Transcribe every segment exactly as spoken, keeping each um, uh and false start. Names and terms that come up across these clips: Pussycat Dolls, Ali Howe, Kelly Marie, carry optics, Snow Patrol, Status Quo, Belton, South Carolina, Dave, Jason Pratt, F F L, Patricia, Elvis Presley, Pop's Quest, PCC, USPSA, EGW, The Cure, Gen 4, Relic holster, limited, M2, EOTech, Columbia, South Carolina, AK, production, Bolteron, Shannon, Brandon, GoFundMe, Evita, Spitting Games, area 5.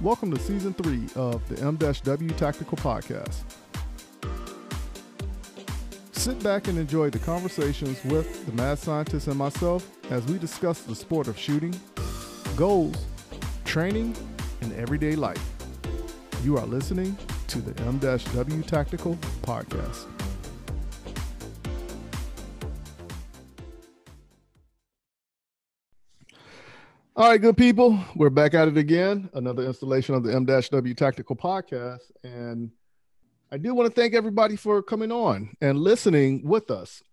Welcome to Season three of the M W Tactical Podcast. Sit back and enjoy the conversations with the mad scientist and myself as we discuss the sport of shooting, goals, training, and everyday life. You are listening to the M W Tactical Podcast. All right, good people, we're back at it again. Another installation of the M W Tactical Podcast, and I do want to thank everybody for coming on and listening with us,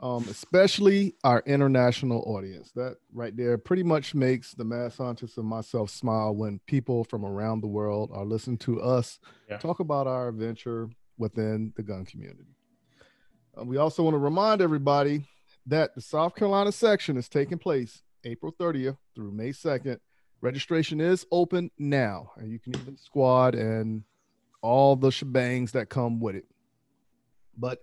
um, especially our international audience. That right there pretty much makes the mad scientist and myself smile when people from around the world are listening to us yeah. talk about our adventure within the gun community. Um, we also want to remind everybody that the South Carolina section is taking place April thirtieth through May second. Registration is open now, and you can even squad and all the shebangs that come with it. But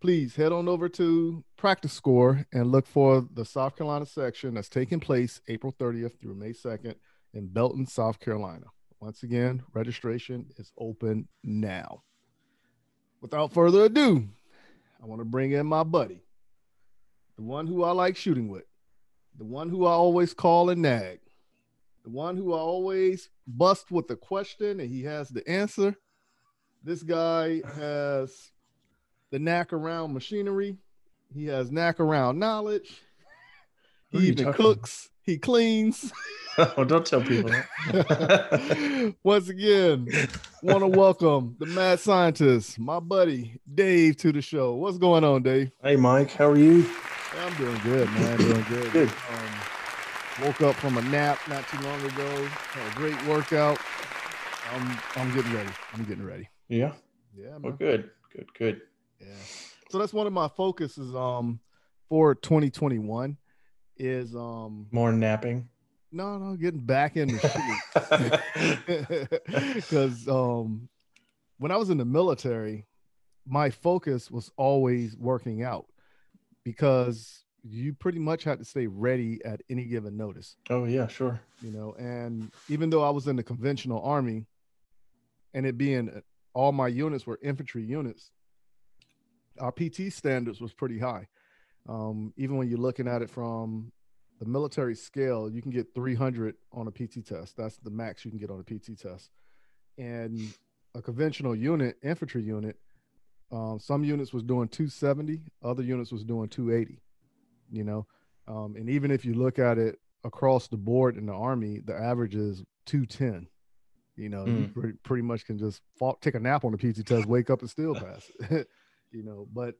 please head on over to Practice Score and look for the South Carolina section that's taking place April thirtieth through May second in Belton, South Carolina. Once again, registration is open now. Without further ado, I want to bring in my buddy, the one who I like shooting with, the one who I always call and nag, the one who I always bust with a question and he has the answer. This guy has the knack around machinery. He has knack around knowledge. Who he even cooks. About? He cleans. Oh, don't tell people that. Once again, want to welcome the mad scientist, my buddy, Dave, to the show. What's going on, Dave? Hey, Mike. How are you? I'm doing good, man. Doing good. good. Um, woke up from a nap not too long ago. Had a great workout. I'm I'm getting ready. I'm getting ready. Yeah. Yeah. Man. Well, good. Good. Good. Yeah. So that's one of my focuses um for twenty twenty-one is um more napping. No, no, getting back in the shoot. Because um when I was in the military, my focus was always working out, because you pretty much had to stay ready at any given notice. Oh yeah, sure. You know, and even though I was in the conventional army and it being all my units were infantry units, our P T standards was pretty high. Um, even when you're looking at it from the military scale, you can get three hundred on a P T test. That's the max you can get on a P T test. And a conventional unit, infantry unit, Um, some units was doing two seventy, other units was doing two eighty, you know? Um, and even if you look at it across the board in the Army, the average is two ten, you know? Mm. You pretty, pretty much can just fall, take a nap on the P T test, wake up and still pass it, you know? But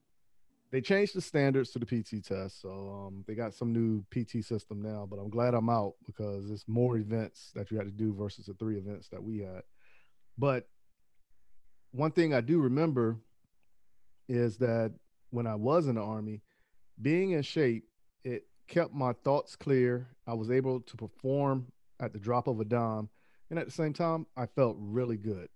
they changed the standards to the P T test. So um, they got some new P T system now, but I'm glad I'm out because it's more events that you had to do versus the three events that we had. But one thing I do remember is that when I was in the Army, being in shape, it kept my thoughts clear. I was able to perform at the drop of a dime. And at the same time, I felt really good,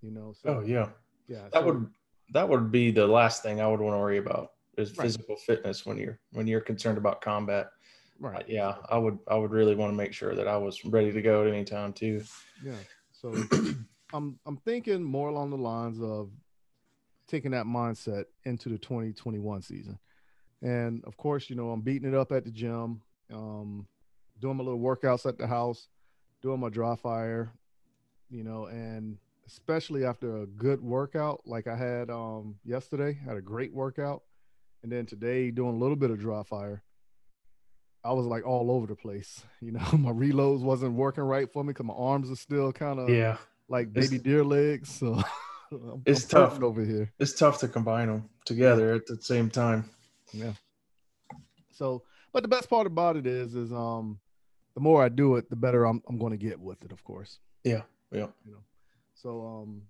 you know? So, oh, yeah. Yeah. That so, would, that would be the last thing I would want to worry about is right. physical fitness when you're, when you're concerned about combat. Right. Uh, yeah. I would, I would really want to make sure that I was ready to go at any time too. Yeah. So I'm, I'm thinking more along the lines of taking that mindset into the twenty twenty-one season. And of course, you know, I'm beating it up at the gym, um, doing my little workouts at the house, doing my dry fire, you know, and especially after a good workout, like I had um, yesterday, had a great workout. And then today doing a little bit of dry fire, I was like all over the place. You know, my reloads wasn't working right for me because my arms are still kind of yeah. like baby it's- deer legs. So I'm, it's I'm tough over here. It's tough to combine them together yeah. at the same time. Yeah. So, but the best part about it is, is um, the more I do it, the better I'm I'm going to get with it, of course. Yeah. Yeah. You know? So um,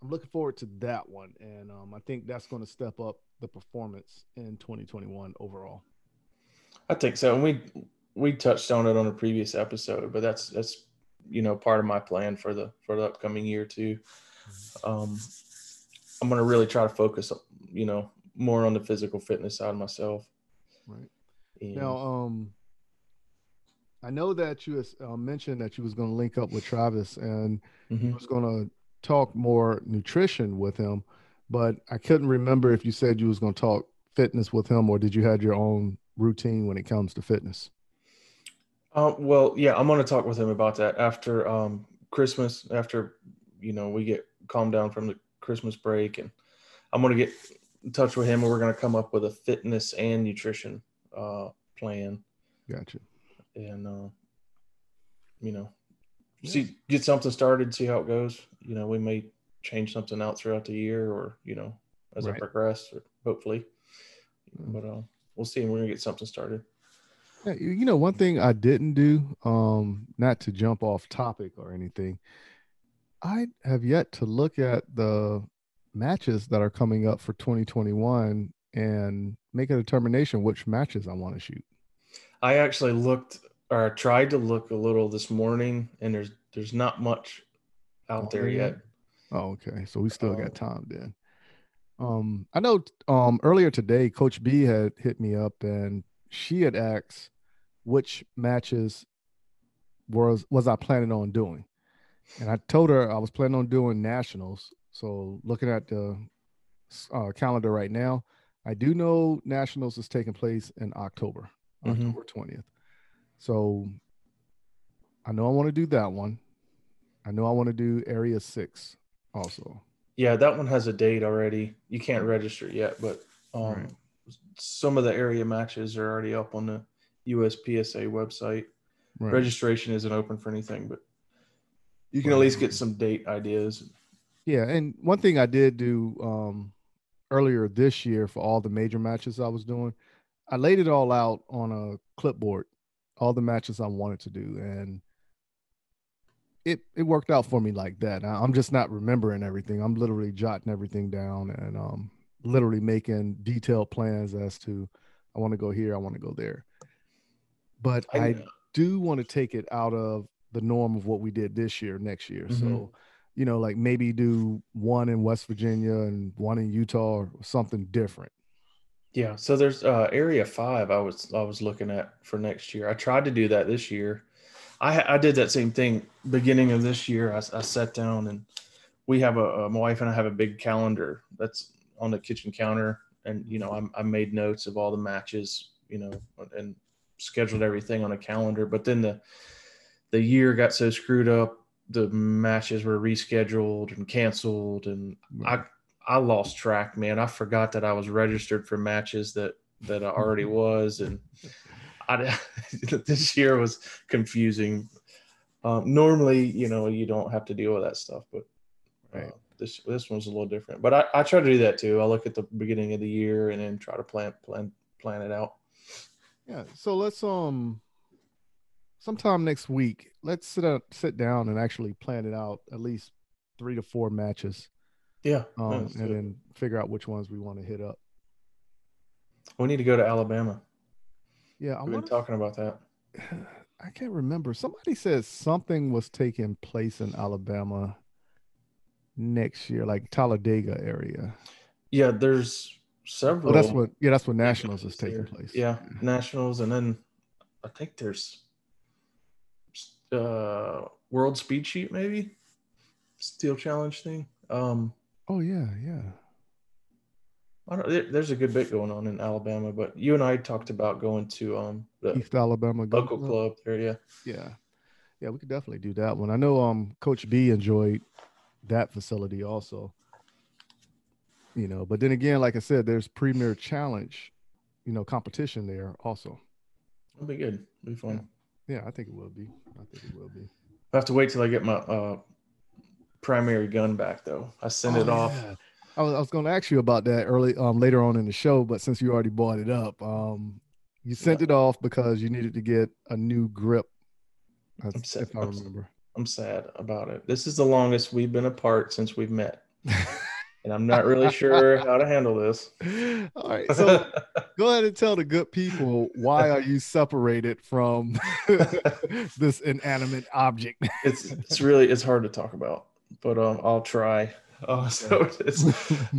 I'm looking forward to that one, and um, I think that's going to step up the performance in twenty twenty-one overall. I think so. And we we touched on it on a previous episode, but that's that's you know part of my plan for the for the upcoming year too. Um, I'm going to really try to focus, you know, more on the physical fitness side of myself. Right. And now, um, I know that you uh, mentioned that you was going to link up with Travis and mm-hmm. you was going to talk more nutrition with him, but I couldn't remember if you said you was going to talk fitness with him, or did you have your own routine when it comes to fitness? Um, well, yeah, I'm going to talk with him about that after um, Christmas, after, you know, we get calmed down from the Christmas break, and I'm going to get in touch with him, and we're going to come up with a fitness and nutrition uh, plan. Gotcha. And, uh, you know, yes. see, get something started, see how it goes. You know, we may change something out throughout the year, or, you know, as right. I progress, or hopefully, but uh, we'll see. And we're going to get something started. Yeah, you know, one thing I didn't do, um, not to jump off topic or anything, I have yet to look at the matches that are coming up for twenty twenty-one and make a determination which matches I want to shoot. I actually looked, or tried to look a little this morning, and there's there's not much out oh, there yeah. yet. Oh, okay. So we still um, got time then. Um, I know um, earlier today, Coach B had hit me up, and she had asked which matches was was I planning on doing. And I told her I was planning on doing Nationals. So looking at the uh, calendar right now, I do know Nationals is taking place in October. October twentieth. So I know I want to do that one. I know I want to do Area six also. Yeah, that one has a date already. You can't register yet, but um, right. some of the area matches are already up on the U S P S A website. Right. Registration isn't open for anything, but you can right. at least get some date ideas. Yeah, and one thing I did do um, earlier this year for all the major matches I was doing, I laid it all out on a clipboard, all the matches I wanted to do. And it, it worked out for me like that. I, I'm just not remembering everything. I'm literally jotting everything down and um, literally making detailed plans as to, I want to go here, I want to go there. But I, I do want to take it out of the norm of what we did this year, next year. Mm-hmm. So, you know, like maybe do one in West Virginia and one in Utah or something different. Yeah, so there's uh, Area Five. I was I was looking at for next year. I tried to do that this year. I I did that same thing beginning of this year. I, I sat down, and we have a uh, my wife and I have a big calendar that's on the kitchen counter, and you know I I made notes of all the matches, you know, and scheduled everything on a calendar. But then the the year got so screwed up. The matches were rescheduled and canceled, and I. I lost track, man. I forgot that I was registered for matches that, that I already was. And I, this year was confusing. Um, normally, you know, you don't have to deal with that stuff, but uh, right. this, this one's a little different, but I, I try to do that too. I look at the beginning of the year and then try to plan, plan, plan it out. Yeah. So let's, um, sometime next week, let's sit up, sit down and actually plan it out, at least three to four matches. Yeah. Um, and good. Then figure out which ones we want to hit up. We need to go to Alabama. Yeah. I've been talking about that. I can't remember. Somebody said something was taking place in Alabama next year, like Talladega area. Yeah. There's several. Oh, that's what, yeah. That's what Nationals is taking place. Yeah. Nationals. And then I think there's uh World Speed Sheet, maybe Steel Challenge thing. Um, Oh yeah, yeah. I don't. There, there's a good bit going on in Alabama, but you and I talked about going to um the East Alabama local club. club there. Yeah, yeah, yeah. We could definitely do that one. I know um Coach B enjoyed that facility also. You know, but then again, like I said, there's Premier Challenge, you know, competition there also. It'll be good. It'll be fun. Yeah, yeah, I think it will be. I think it will be. I have to wait till I get my uh. primary gun back though. I sent oh, it off. Yeah. I was, I was going to ask you about that early um later on in the show, but since you already brought it up, um you sent yeah. it off because you needed to get a new grip. That's, I'm sad. If I remember. I'm sad about it. This is the longest we've been apart since we've met. And I'm not really sure how to handle this. All right. So go ahead and tell the good people, why are you separated from this inanimate object? it's it's really it's hard to talk about. But um, I'll try. Uh, so it's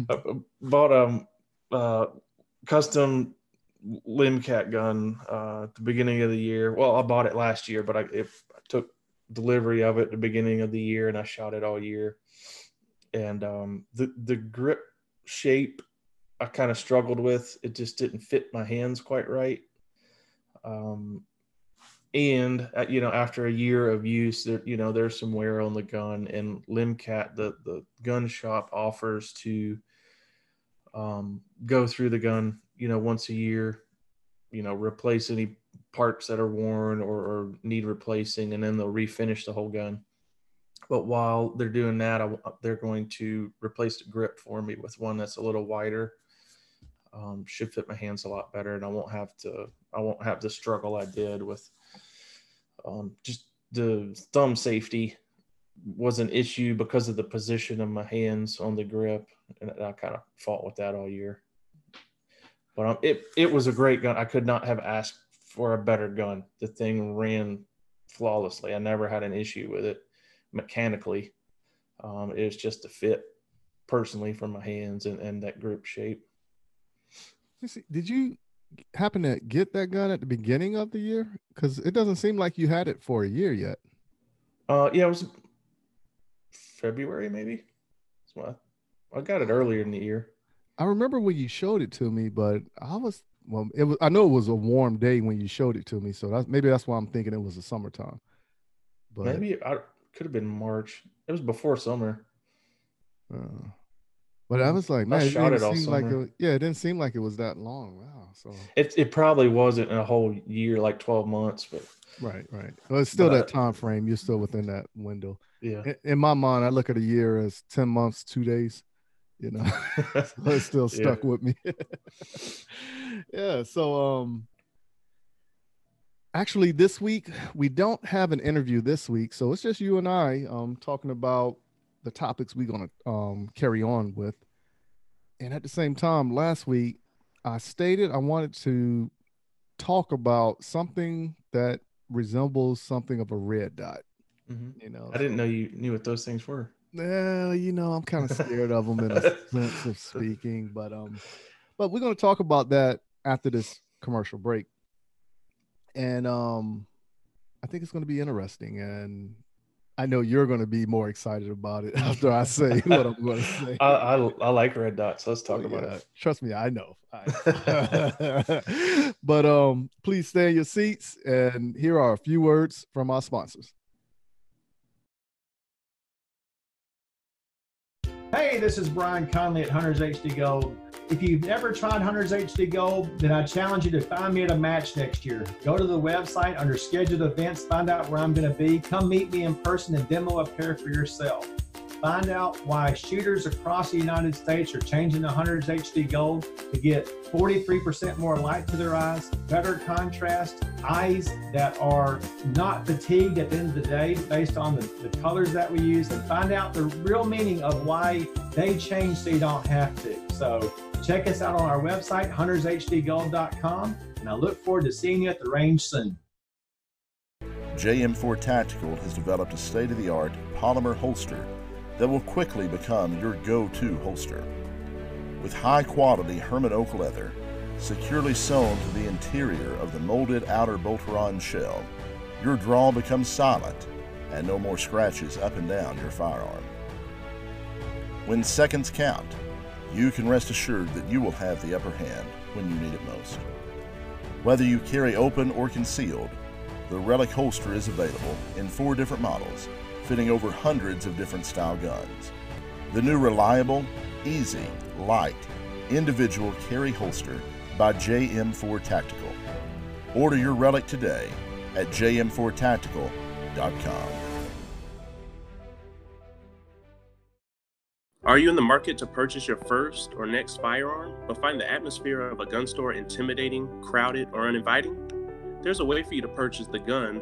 I bought um uh, custom LimCat gun uh, at the beginning of the year. Well, I bought it last year, but I, if, I took delivery of it at the beginning of the year, and I shot it all year. And um, the the grip shape I kind of struggled with. It just didn't fit my hands quite right. Um, and uh, you know, after a year of use, there you know there's some wear on the gun. And LimCat, the the gun shop, offers to um, go through the gun, you know, once a year, you know, replace any parts that are worn or, or need replacing, and then they'll refinish the whole gun. But while they're doing that, I, they're going to replace the grip for me with one that's a little wider. Um, should fit my hands a lot better, and I won't have to, I won't have the struggle I did with um, just the thumb safety was an issue because of the position of my hands on the grip, and I kind of fought with that all year. But um, it it was a great gun. I could not have asked for a better gun. The thing ran flawlessly. I never had an issue with it mechanically. Um, it was just a fit personally for my hands and, and that grip shape. Did you happen to get that gun at the beginning of the year? Because it doesn't seem like you had it for a year yet. Uh, yeah, it was February maybe. That's why I, I got it earlier in the year. I remember when you showed it to me, but I was, well, it was, I know it was a warm day when you showed it to me. So that's, maybe that's why I'm thinking it was the summertime. But maybe I could have been March. It was before summer. Uh, but I was like, man, I shot it, it all summer. Like it, yeah, it didn't seem like it was that long. Wow. So it, it probably wasn't a whole year, like twelve months, but right. Right. Well, it's still that time frame. You're still within that window. Yeah. In, in my mind, I look at a year as ten months, two days. You know, so it's still stuck yeah. with me. yeah. So, um, actually, this week we don't have an interview this week, so it's just you and I um talking about the topics we're gonna um carry on with. And at the same time, last week I stated I wanted to talk about something that resembles something of a red dot. Mm-hmm. You know, I didn't know you knew what those things were. Well, you know, I'm kind of scared of them in a sense of speaking, but um, but we're going to talk about that after this commercial break. And um, I think it's going to be interesting, and I know you're going to be more excited about it after I say what I'm going to say. I, I I like red dots. Let's talk oh, about yeah. it. Trust me, I know. I know. But um, please stay in your seats, and here are a few words from our sponsors. Hey, this is Brian Conley at Hunter's H D Gold. If you've never tried Hunter's H D Gold, then I challenge you to find me at a match next year. Go to the website under scheduled events, find out where I'm going to be. Come meet me in person and demo a pair for yourself. Find out why shooters across the United States are changing to Hunter's H D Gold to get forty-three percent more light to their eyes, better contrast, eyes that are not fatigued at the end of the day based on the, the colors that we use, and find out the real meaning of why they change so you don't have to. So check us out on our website, hunters h d gold dot com, and I look forward to seeing you at the range soon. J M four Tactical has developed a state-of-the-art polymer holster that will quickly become your go-to holster. With high-quality Herman oak leather securely sewn to the interior of the molded outer Bolteron shell, your draw becomes silent and no more scratches up and down your firearm. When seconds count, you can rest assured that you will have the upper hand when you need it most. Whether you carry open or concealed, the Relic holster is available in four different models, fitting over hundreds of different style guns. The new reliable, easy, light, individual carry holster by J M four Tactical. Order your Relic today at j m four tactical dot com. Are you in the market to purchase your first or next firearm, but find the atmosphere of a gun store intimidating, crowded, or uninviting? There's a way for you to purchase the gun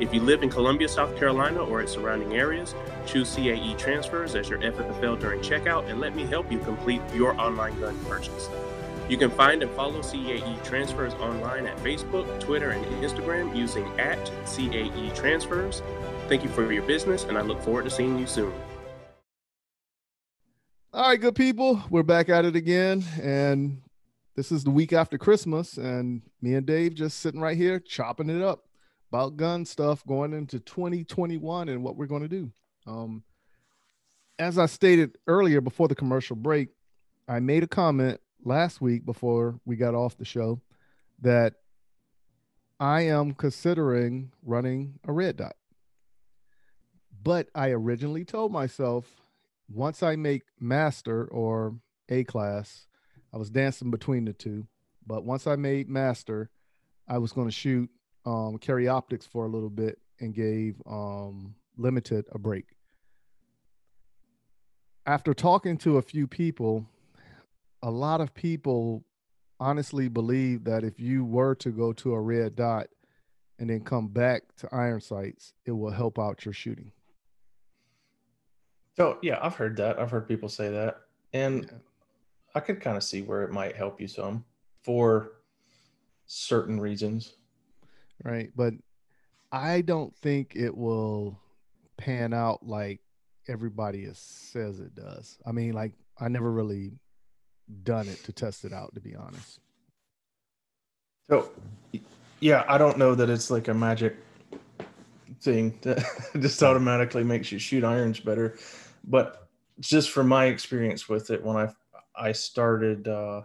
If you live in Columbia, South Carolina or its surrounding areas, choose C A E Transfers as your F F L during checkout and let me help you complete your online gun purchase. You can find and follow C A E Transfers online at Facebook, Twitter, and Instagram using at C A E Transfers. Thank you for your business, and I look forward to seeing you soon. All right, good people. We're back at it again, and this is the week after Christmas, and me and Dave just sitting right here chopping it up about gun stuff going into twenty twenty-one and what we're going to do. Um, as I stated earlier before the commercial break, I made a comment last week before we got off the show that I am considering running a red dot. But I originally told myself once I make master or A class, I was dancing between the two. But once I made master, I was going to shoot um, carry optics for a little bit and gave um, limited a break. After talking to a few people, a lot of people honestly believe that if you were to go to a red dot and then come back to iron sights, it will help out your shooting. So, yeah, I've heard that. I've heard people say that. And yeah. I could kind of see where it might help you some for certain reasons. Right. But I don't think it will pan out like everybody is, says it does. I mean, like, I never really done it to test it out, to be honest. So, yeah, I don't know that it's like a magic thing that just automatically makes you shoot irons better. But just from my experience with it, when I I started, uh,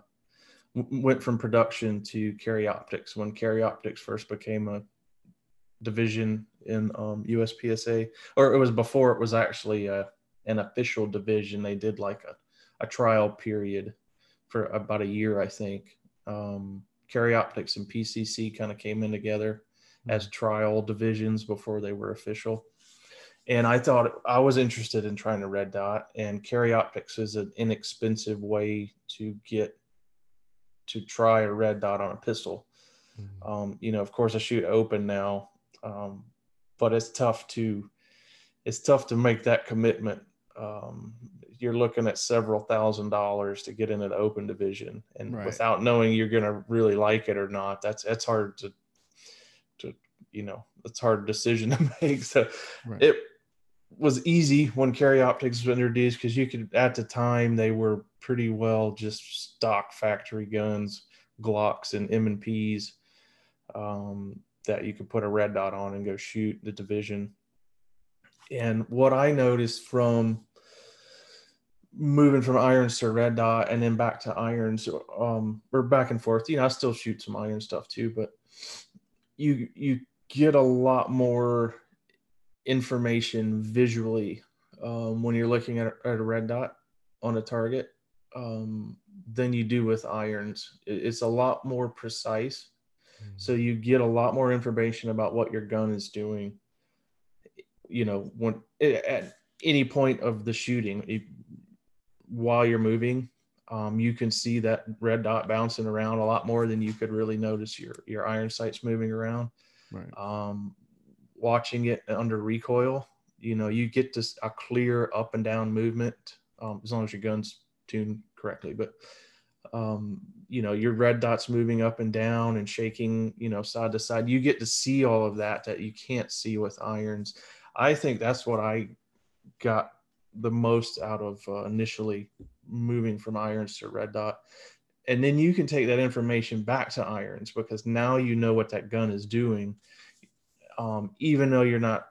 w- went from production to carry optics, when carry optics first became a division in um, U S P S A, or it was before it was actually uh, an official division. They did like a, a trial period for about a year, I think. Um, carry optics and P C C kind of came in together as trial divisions before they were official. And I thought I was interested in trying a red dot, and carry optics is an inexpensive way to get to try a red dot on a pistol. Mm-hmm. Um, you know, of course I shoot open now, um, but it's tough to, it's tough to make that commitment. Um, you're looking at several thousand dollars to get into the open division, and right. without knowing you're going to really like it or not, that's, that's hard to, you know, it's a hard decision to make. So right. It was easy when carry optics was introduced because you could, at the time, they were pretty well just stock factory guns, Glocks and M and Ps um, that you could put a red dot on and go shoot the division. And what I noticed from moving from irons to red dot and then back to irons, um, or back and forth, you know, I still shoot some iron stuff too, but you, you, get a lot more information visually um, when you're looking at a, at a red dot on a target um, than you do with irons. It's a lot more precise. Mm-hmm. So you get a lot more information about what your gun is doing, you know, when at any point of the shooting, if, while you're moving, um, you can see that red dot bouncing around a lot more than you could really notice your, your iron sights moving around. Right. Um, watching it under recoil, you know, you get this, a clear up and down movement, um, as long as your gun's tuned correctly, but, um, you know, your red dot's moving up and down and shaking, you know, side to side, you get to see all of that, that you can't see with irons. I think that's what I got the most out of, uh, initially moving from irons to red dot. And then you can take that information back to irons because now you know what that gun is doing. Um, even though you're not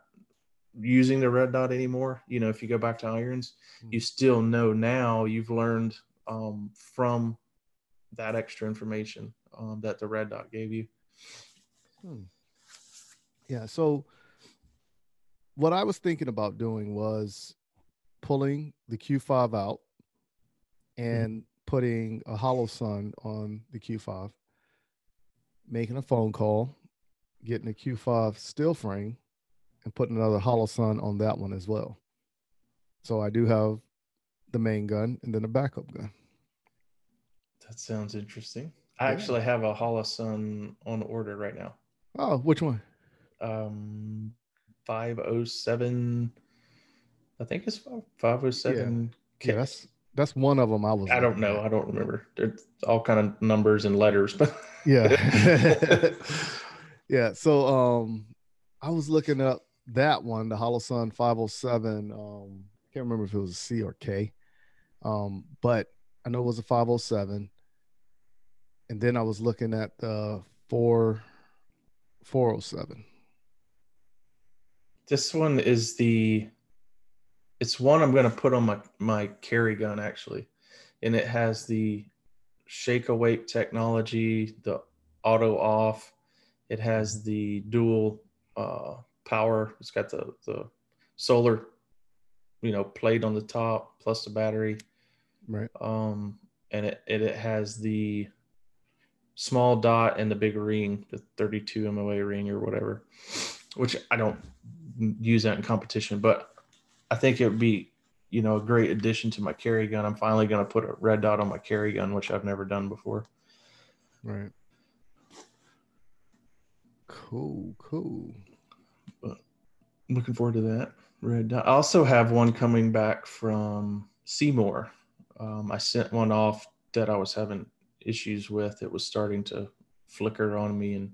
using the red dot anymore, you know, if you go back to irons, mm-hmm. you still know now you've learned um, from that extra information um, that the red dot gave you. Hmm. Yeah. So what I was thinking about doing was pulling the Q five out and mm-hmm. putting a Holosun on the Q five, making a phone call, getting a Q five still frame, and putting another Holosun on that one as well. So I do have the main gun and then a backup gun. That sounds interesting. I yeah. actually have a Holosun on order right now. Oh, which one? Um, five oh seven. I think it's five oh seven. Yeah, yeah, that's that's one of them. I was. I don't know. At. I don't remember. There's all kind of numbers and letters, but yeah, yeah. So um, I was looking up that one, the Holosun five oh seven. Um, can't remember if it was a C or K, um, but I know it was a five oh seven. And then I was looking at the four oh seven. This one is the, it's one I'm going to put on my, my carry gun actually. And it has the shake awake technology, the auto off. It has the dual uh, power. It's got the, the solar, you know, plate on the top plus the battery. Right. Um, and it, it, it has the small dot and the big ring, the thirty-two M O A ring or whatever, which I don't use that in competition, but I think it would be, you know, a great addition to my carry gun. I'm finally going to put a red dot on my carry gun, which I've never done before. Right. Cool. Cool. But looking forward to that red dot. I also have one coming back from Seymour. Um, I sent one off that I was having issues with. It was starting to flicker on me and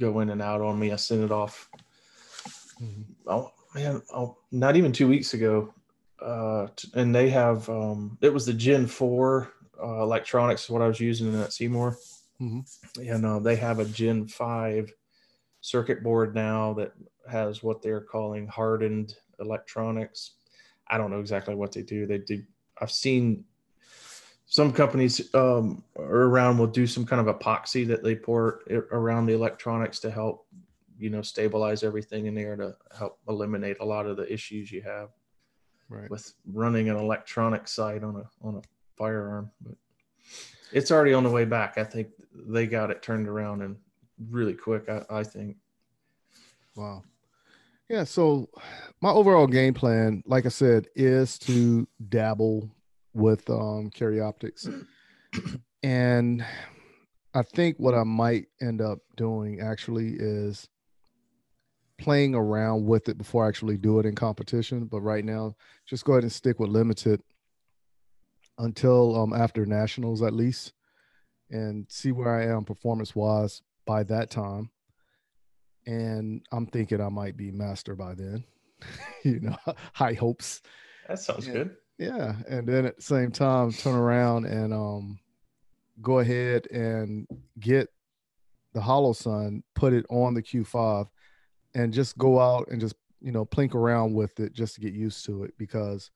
go in and out on me. I sent it off. Mm-hmm. Oh man, oh, not even two weeks ago. Uh, and they have, um, it was the Gen four uh, electronics, what I was using in that Seymour. Mm-hmm. And uh, they have a Gen five circuit board now that has what they're calling hardened electronics. I don't know exactly what they do. They do. I've seen some companies um, around will do some kind of epoxy that they pour around the electronics to help, you know, stabilize everything in there to help eliminate a lot of the issues you have right. with running an electronic sight on a on a firearm. But it's already on the way back. I think they got it turned around and really quick. I, I think. Wow. Yeah, so my overall game plan, like I said, is to dabble with um, carry optics. And I think what I might end up doing actually is playing around with it before I actually do it in competition. But right now, just go ahead and stick with limited until um, after Nationals at least, and see where I am performance-wise by that time. And I'm thinking I might be master by then, you know, high hopes. That sounds and, good. Yeah. And then at the same time, turn around and um, go ahead and get the Holosun, put it on the Q five and just go out and just, you know, plink around with it just to get used to it, because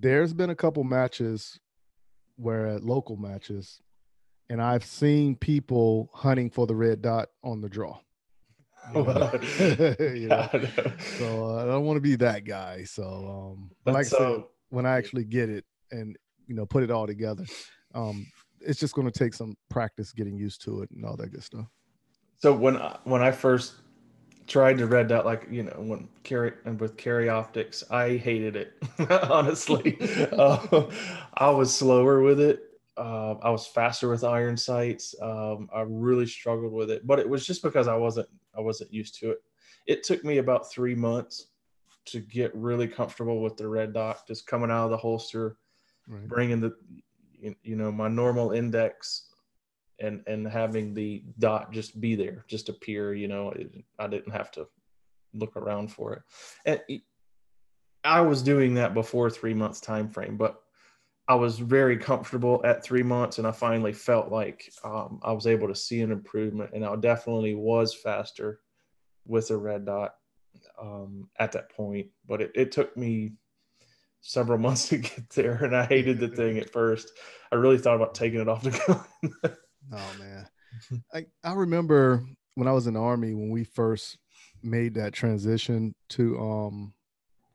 there's been a couple matches where at local matches, and I've seen people hunting for the red dot on the draw. You know? You know? So uh, I don't want to be that guy. So um but like I said, um, when I actually get it and, you know, put it all together, um it's just going to take some practice getting used to it and all that good stuff. So when I, when I first tried to red dot, like, you know, when carry and with carry optics, I hated it. Honestly, uh, I was slower with it. Uh, I was faster with iron sights. Um, I really struggled with it, but it was just because I wasn't I wasn't used to it. It took me about three months to get really comfortable with the red dot, just coming out of the holster, right. bringing the, you know, my normal index, and and having the dot just be there, just appear. You know, it, I didn't have to look around for it, and it, I was doing that before three months time frame, but I was very comfortable at three months, and I finally felt like um, I was able to see an improvement, and I definitely was faster with a red dot um, at that point. But it, it took me several months to get there, and I hated the thing at first. I really thought about taking it off the gun. Oh man, I I remember when I was in the Army, when we first made that transition to um,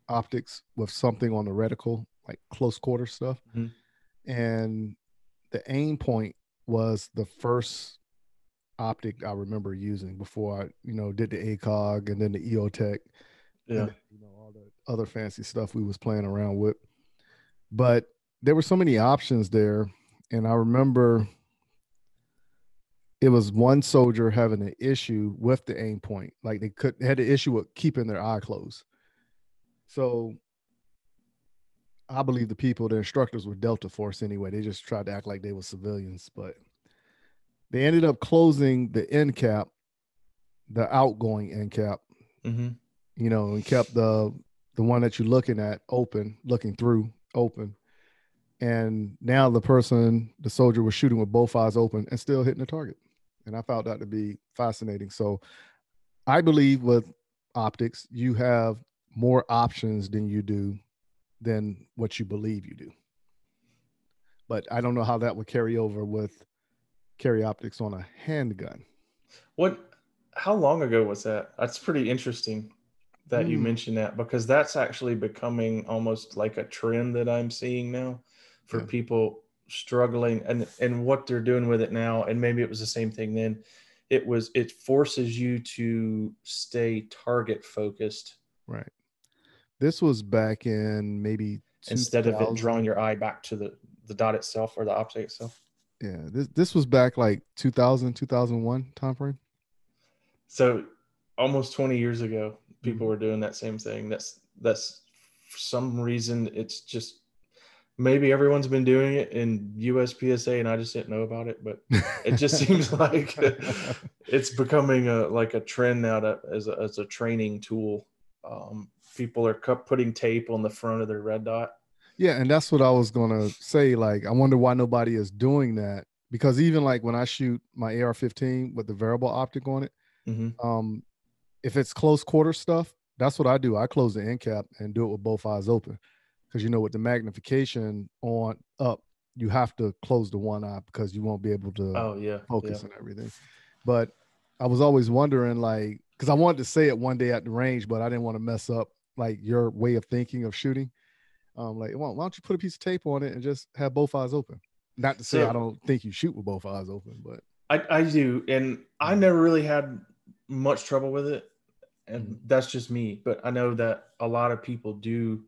optics with something on the reticle, like close quarter stuff. Mm-hmm. And the aim point was the first optic I remember using before I, you know, did the ACOG and then the EOTech. Yeah. And then, you know, all the other fancy stuff we was playing around with. But there were so many options there. And I remember it was one soldier having an issue with the aim point. Like they could had an issue with keeping their eye closed. So I believe the people, the instructors were Delta Force anyway. They just tried to act like they were civilians, but they ended up closing the end cap, the outgoing end cap, mm-hmm. you know, and kept the the one that you're looking at open, looking through open. And now the person, the soldier was shooting with both eyes open and still hitting the target. And I found that to be fascinating. So I believe with optics, you have more options than you do than what you believe you do. But I don't know how that would carry over with carry optics on a handgun. What, how long ago was that? That's pretty interesting that mm. you mentioned that, because that's actually becoming almost like a trend that I'm seeing now for yeah. people struggling and, and what they're doing with it now. And maybe it was the same thing then. It was, it forces you to stay target focused. Right. This was back in maybe instead of it drawing your eye back to the, the dot itself or the object itself. Yeah. This, this was back like two thousand, two thousand one timeframe. So almost twenty years ago, people were doing that same thing. That's, that's for some reason, it's just, maybe everyone's been doing it in U S P S A and I just didn't know about it, but it just seems like it's becoming a, like a trend now to, as a, as a training tool. Um, people are putting tape on the front of their red dot. Yeah. And that's what I was going to say. Like, I wonder why nobody is doing that, because even like when I shoot my A R fifteen with the variable optic on it, Mm-hmm. Um, if it's close quarter stuff, that's what I do. I close the end cap and do it with both eyes open, because you know with the magnification on up, you have to close the one eye because you won't be able to oh, yeah, focus yeah. on everything. But I was always wondering, like, because I wanted to say it one day at the range, but I didn't want to mess up like your way of thinking of shooting. Um, like, why don't you put a piece of tape on it and just have both eyes open? Not to say yeah. I don't think you shoot with both eyes open, but I, I do, and I never really had much trouble with it, and that's just me, but I know that a lot of people do,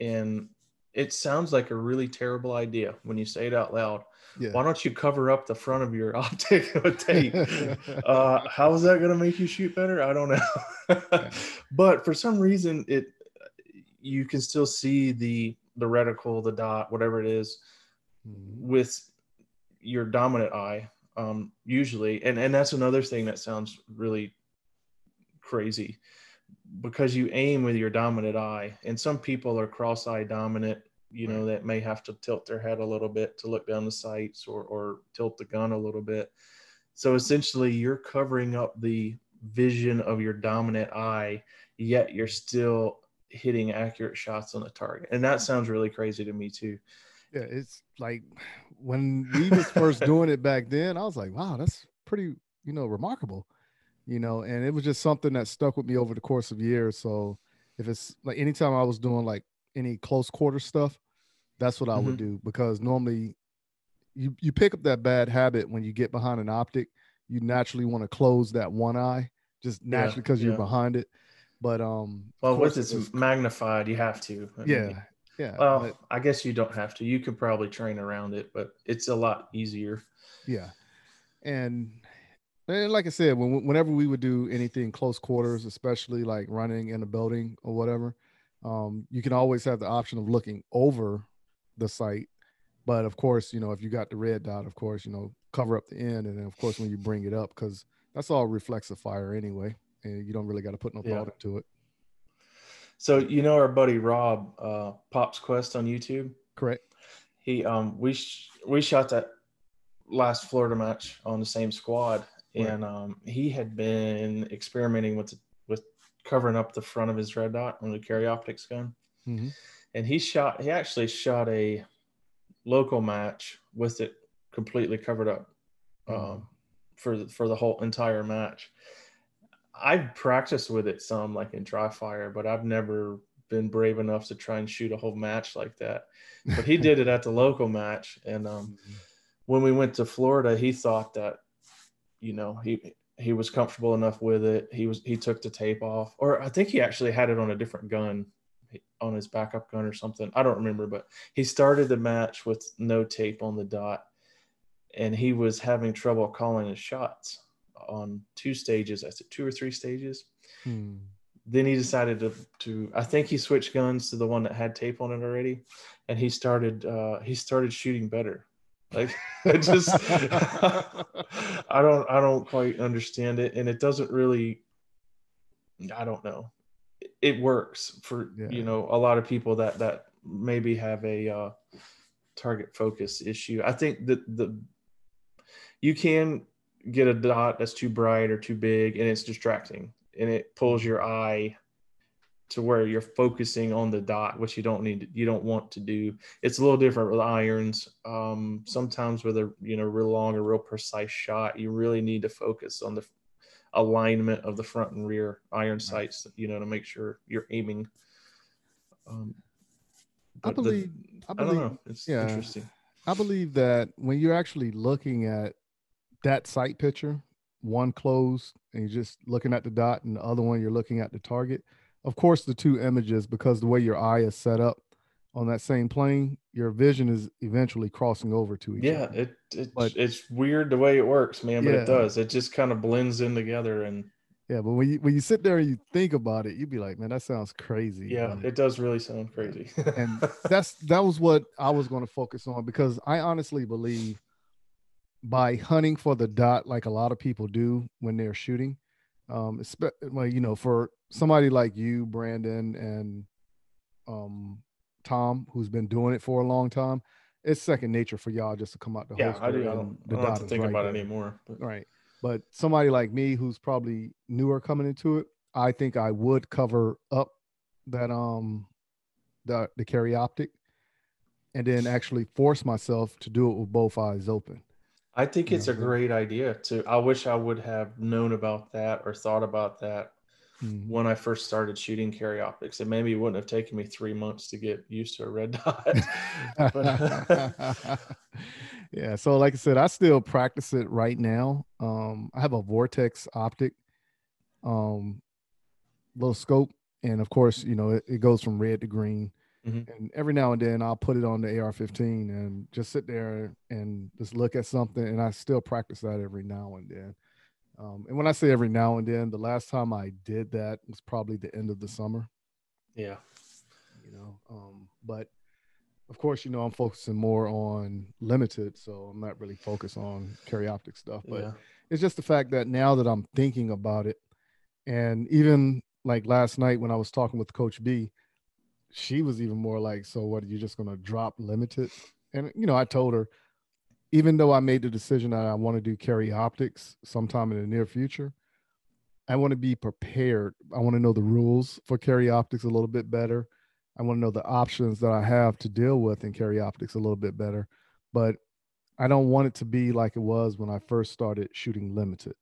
and it sounds like a really terrible idea when you say it out loud. Yeah. Why don't you cover up the front of your optic with tape? uh how is that going to make you shoot better? I don't know. But for some reason it you can still see the the reticle, the dot, whatever it is, with your dominant eye, um usually. And and that's another thing that sounds really crazy, because you aim with your dominant eye, and some people are cross-eye dominant, you know, right. that may have to tilt their head a little bit to look down the sights, or or tilt the gun a little bit. So essentially you're covering up the vision of your dominant eye, yet you're still hitting accurate shots on the target. And that sounds really crazy to me too. Yeah, it's like when we was first doing it back then, I was like, wow, that's pretty, you know, remarkable, you know, and it was just something that stuck with me over the course of years. So if it's like anytime I was doing like any close quarter stuff, that's what I mm-hmm. would do, because normally you, you pick up that bad habit when you get behind an optic. You naturally want to close that one eye just naturally because yeah, yeah. you're behind it. But, um, well, once it's, it's magnified, you have to. I yeah. mean, Yeah. Well, but, I guess you don't have to. You could probably train around it, but it's a lot easier. Yeah. And, and like I said, when, whenever we would do anything close quarters, especially like running in a building or whatever, um, you can always have the option of looking over the site. But of course, you know, if you got the red dot, of course, you know, cover up the end. And then of course, when you bring it up, because that's all reflexive fire anyway, and you don't really got to put no yeah. thought into it. So, you know, our buddy Rob, uh, Pop's Quest on YouTube. Correct. He, um, we, sh we shot that last Florida match on the same squad. Right. And, um, he had been experimenting with, with covering up the front of his red dot on the carry optics gun. Mm-hmm. And he shot, he actually shot a local match with it completely covered up, um, mm-hmm. for the, for the whole entire match. I've practiced with it some, like in dry fire, but I've never been brave enough to try and shoot a whole match like that. But he did it at the local match. And um, when we went to Florida, he thought that, you know, he he was comfortable enough with it. He was he took the tape off, or I think he actually had it on a different gun. on his backup gun or something. I don't remember, but he started the match with no tape on the dot, and he was having trouble calling his shots on two stages. I said two or three stages. Hmm. Then he decided to, to, I think he switched guns to the one that had tape on it already. And he started, uh, he started shooting better. Like I just, I don't, I don't quite understand it. And it doesn't really, I don't know. It works for, yeah. you know, a lot of people that, that maybe have a uh, target focus issue. I think that the, you can get a dot that's too bright or too big, and it's distracting. And it pulls your eye to where you're focusing on the dot, which you don't need to, you don't want to do. It's a little different with irons. Um, sometimes with a you know real long or real precise shot, you really need to focus on the alignment of the front and rear iron sights, you know, to make sure you're aiming. Um, I believe. The, I believe. I don't know. It's yeah, interesting. I believe that when you're actually looking at that sight picture, one closed and you're just looking at the dot, and the other one you're looking at the target. Of course, the two images, because the way your eye is set up on that same plane, your vision is eventually crossing over to each yeah, other. Yeah, it, it but, it's weird the way it works, man, but yeah. it does. It just kind of blends in together. And yeah, but when you when you sit there and you think about it, you'd be like, man, that sounds crazy. Yeah, man. It does really sound crazy. And that's that was what I was going to focus on, because I honestly believe by hunting for the dot, like a lot of people do when they're shooting, um, well, you know, for somebody like you, Brandon, and um, Tom, who's been doing it for a long time, it's second nature for y'all just to come out the yeah, holster. I do. I don't, I don't have to think right about there. it anymore. But. Right. But somebody like me, who's probably newer coming into it, I think I would cover up that um, the the carry optic, and then actually force myself to do it with both eyes open. I think it's a great idea to, I wish I would have known about that or thought about that mm. when I first started shooting carry optics. It maybe wouldn't have taken me three months to get used to a red dot. but, yeah. So like I said, I still practice it right now. Um, I have a Vortex optic, um, little scope. And of course, you know, it, it goes from red to green. Mm-hmm. And every now and then I'll put it on the A R fifteen and just sit there and just look at something. And I still practice that every now and then. Um, and when I say every now and then, the last time I did that was probably the end of the summer. Yeah. You know, um, but of course, you know, I'm focusing more on limited, so I'm not really focused on carry optic stuff, but yeah. it's just the fact that now that I'm thinking about it, and even like last night when I was talking with Coach B, she was even more like, so what, are you just going to drop limited? And, you know, I told her, even though I made the decision that I want to do carry optics sometime in the near future, I want to be prepared. I want to know the rules for carry optics a little bit better. I want to know the options that I have to deal with in carry optics a little bit better, but I don't want it to be like it was when I first started shooting limited.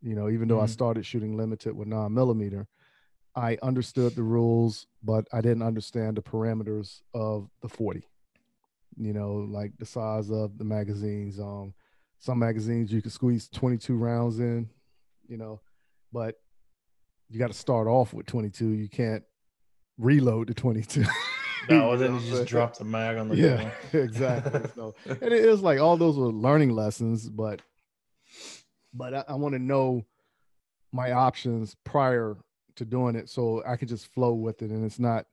You know, even though mm-hmm. I started shooting limited with nine millimeter, I understood the rules, but I didn't understand the parameters of the forty, you know, like the size of the magazines. Um, some magazines you can squeeze twenty-two rounds in, you know, but you got to start off with twenty-two. You can't reload to twenty-two. No, then you, know, you just drop the mag on the yeah, gun. Exactly. So, and it is like all those were learning lessons, but, but I, I want to know my options prior to doing it, so I could just flow with it, and it's not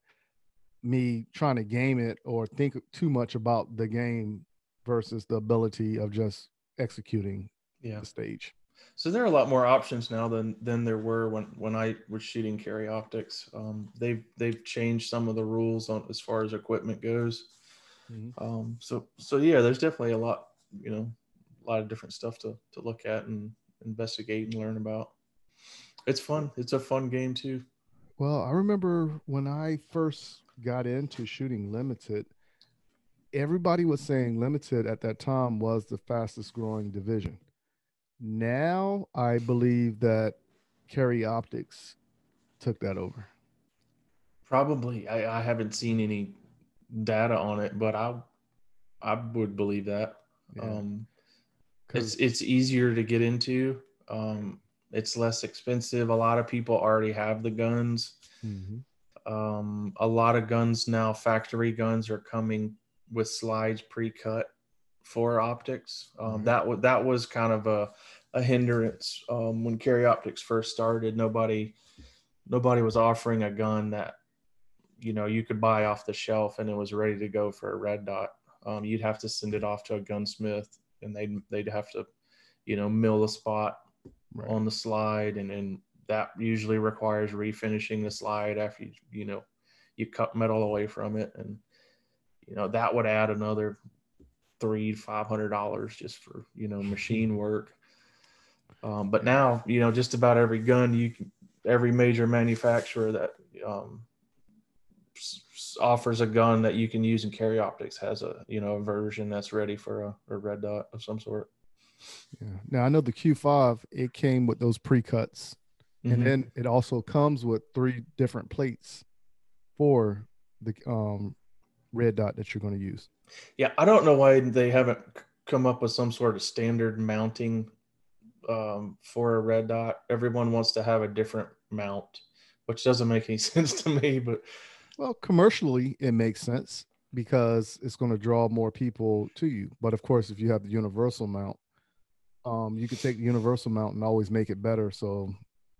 me trying to game it or think too much about the game versus the ability of just executing yeah. the stage. So there are a lot more options now than than there were when when I was shooting carry optics. Um, they've they've changed some of the rules on as far as equipment goes. Mm-hmm. Um, so so yeah, there's definitely a lot you know a lot of different stuff to to look at and investigate and learn about. It's fun. It's a fun game too. Well, I remember when I first got into shooting limited, everybody was saying limited at that time was the fastest growing division. Now I believe that carry optics took that over. Probably. I, I haven't seen any data on it, but I, I would believe that. Yeah. Um, it's, it's easier to get into. Um, It's less expensive. A lot of people already have the guns. Mm-hmm. Um, a lot of guns now, factory guns, are coming with slides pre-cut for optics. Um, mm-hmm. That was that was kind of a, a hindrance um, when carry optics first started. Nobody nobody was offering a gun that, you know, you could buy off the shelf and it was ready to go for a red dot. Um, you'd have to send it off to a gunsmith, and they'd they'd have to, you know, mill a spot right. on the slide, and and that usually requires refinishing the slide after you, you know, you cut metal away from it, and you know that would add another three five hundred dollars just for, you know, machine work. Um, but now, you know, just about every gun you can, every major manufacturer that um, offers a gun that you can use in carry optics has a, you know, a version that's ready for a, a red dot of some sort. Yeah. Now I know the Q five, it came with those pre-cuts, mm-hmm. and then it also comes with three different plates for the um, red dot that you're going to use. Yeah. I don't know why they haven't come up with some sort of standard mounting um, for a red dot. Everyone wants to have a different mount, which doesn't make any sense to me, but well, commercially, it makes sense because it's going to draw more people to you. But of course, if you have the universal mount, um, you could take the universal mount and always make it better. So,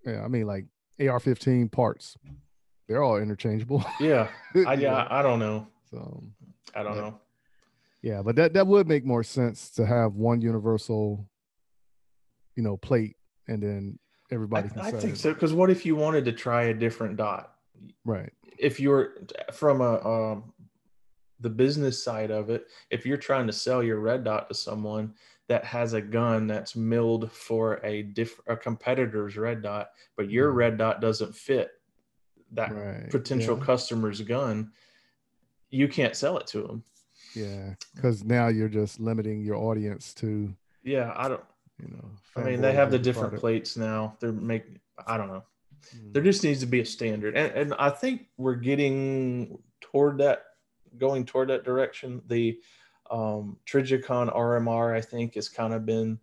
yeah, I mean, like A R fifteen parts, they're all interchangeable. Yeah, I, yeah, I don't know. So I don't yeah. know. Yeah, but that that would make more sense to have one universal, you know, plate, and then everybody. I, I think so, because what if you wanted to try a different dot? Right. If you're from a um, the business side of it, if you're trying to sell your red dot to someone that has a gun that's milled for a diff a competitor's red dot, but your mm. red dot doesn't fit that right. potential yeah. customer's gun, you can't sell it to them. Yeah, because now you're just limiting your audience to. Yeah, I don't. You know, I mean, they have the different product. plates now. They're make. I don't know. There just needs to be a standard, and, and I think we're getting toward that, going toward that direction. The um, Trigicon R M R, I think, has kind of been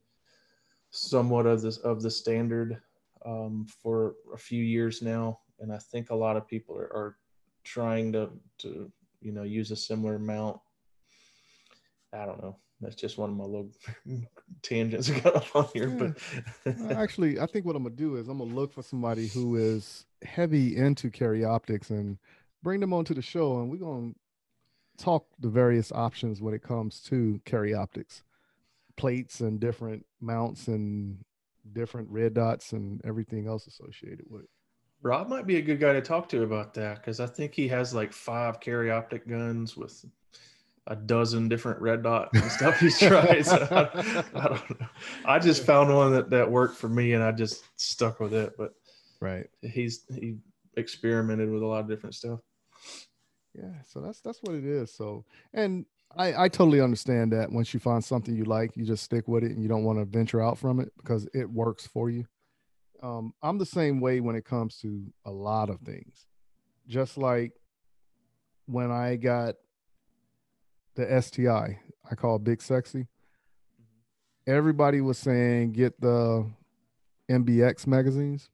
somewhat of this of the standard um, for a few years now, and I think a lot of people are, are trying to to you know use a similar mount. I don't know. That's just one of my little tangents I got up on here. Yeah. But actually, I think what I'm going to do is I'm going to look for somebody who is heavy into carry optics and bring them onto the show. And we're going to talk the various options when it comes to carry optics, plates and different mounts and different red dots and everything else associated with it. Rob might be a good guy to talk to about that, because I think he has like five carry optic guns with a dozen different red dot and stuff he's tried. So I, I don't know. I just found one that, that worked for me, and I just stuck with it. But right, he's he experimented with a lot of different stuff. Yeah, so that's that's what it is. So, and I I totally understand that once you find something you like, you just stick with it, and you don't want to venture out from it because it works for you. Um, I'm the same way when it comes to a lot of things. Just like when I got the S T I, I call it Big Sexy. Everybody was saying get the M B X magazines.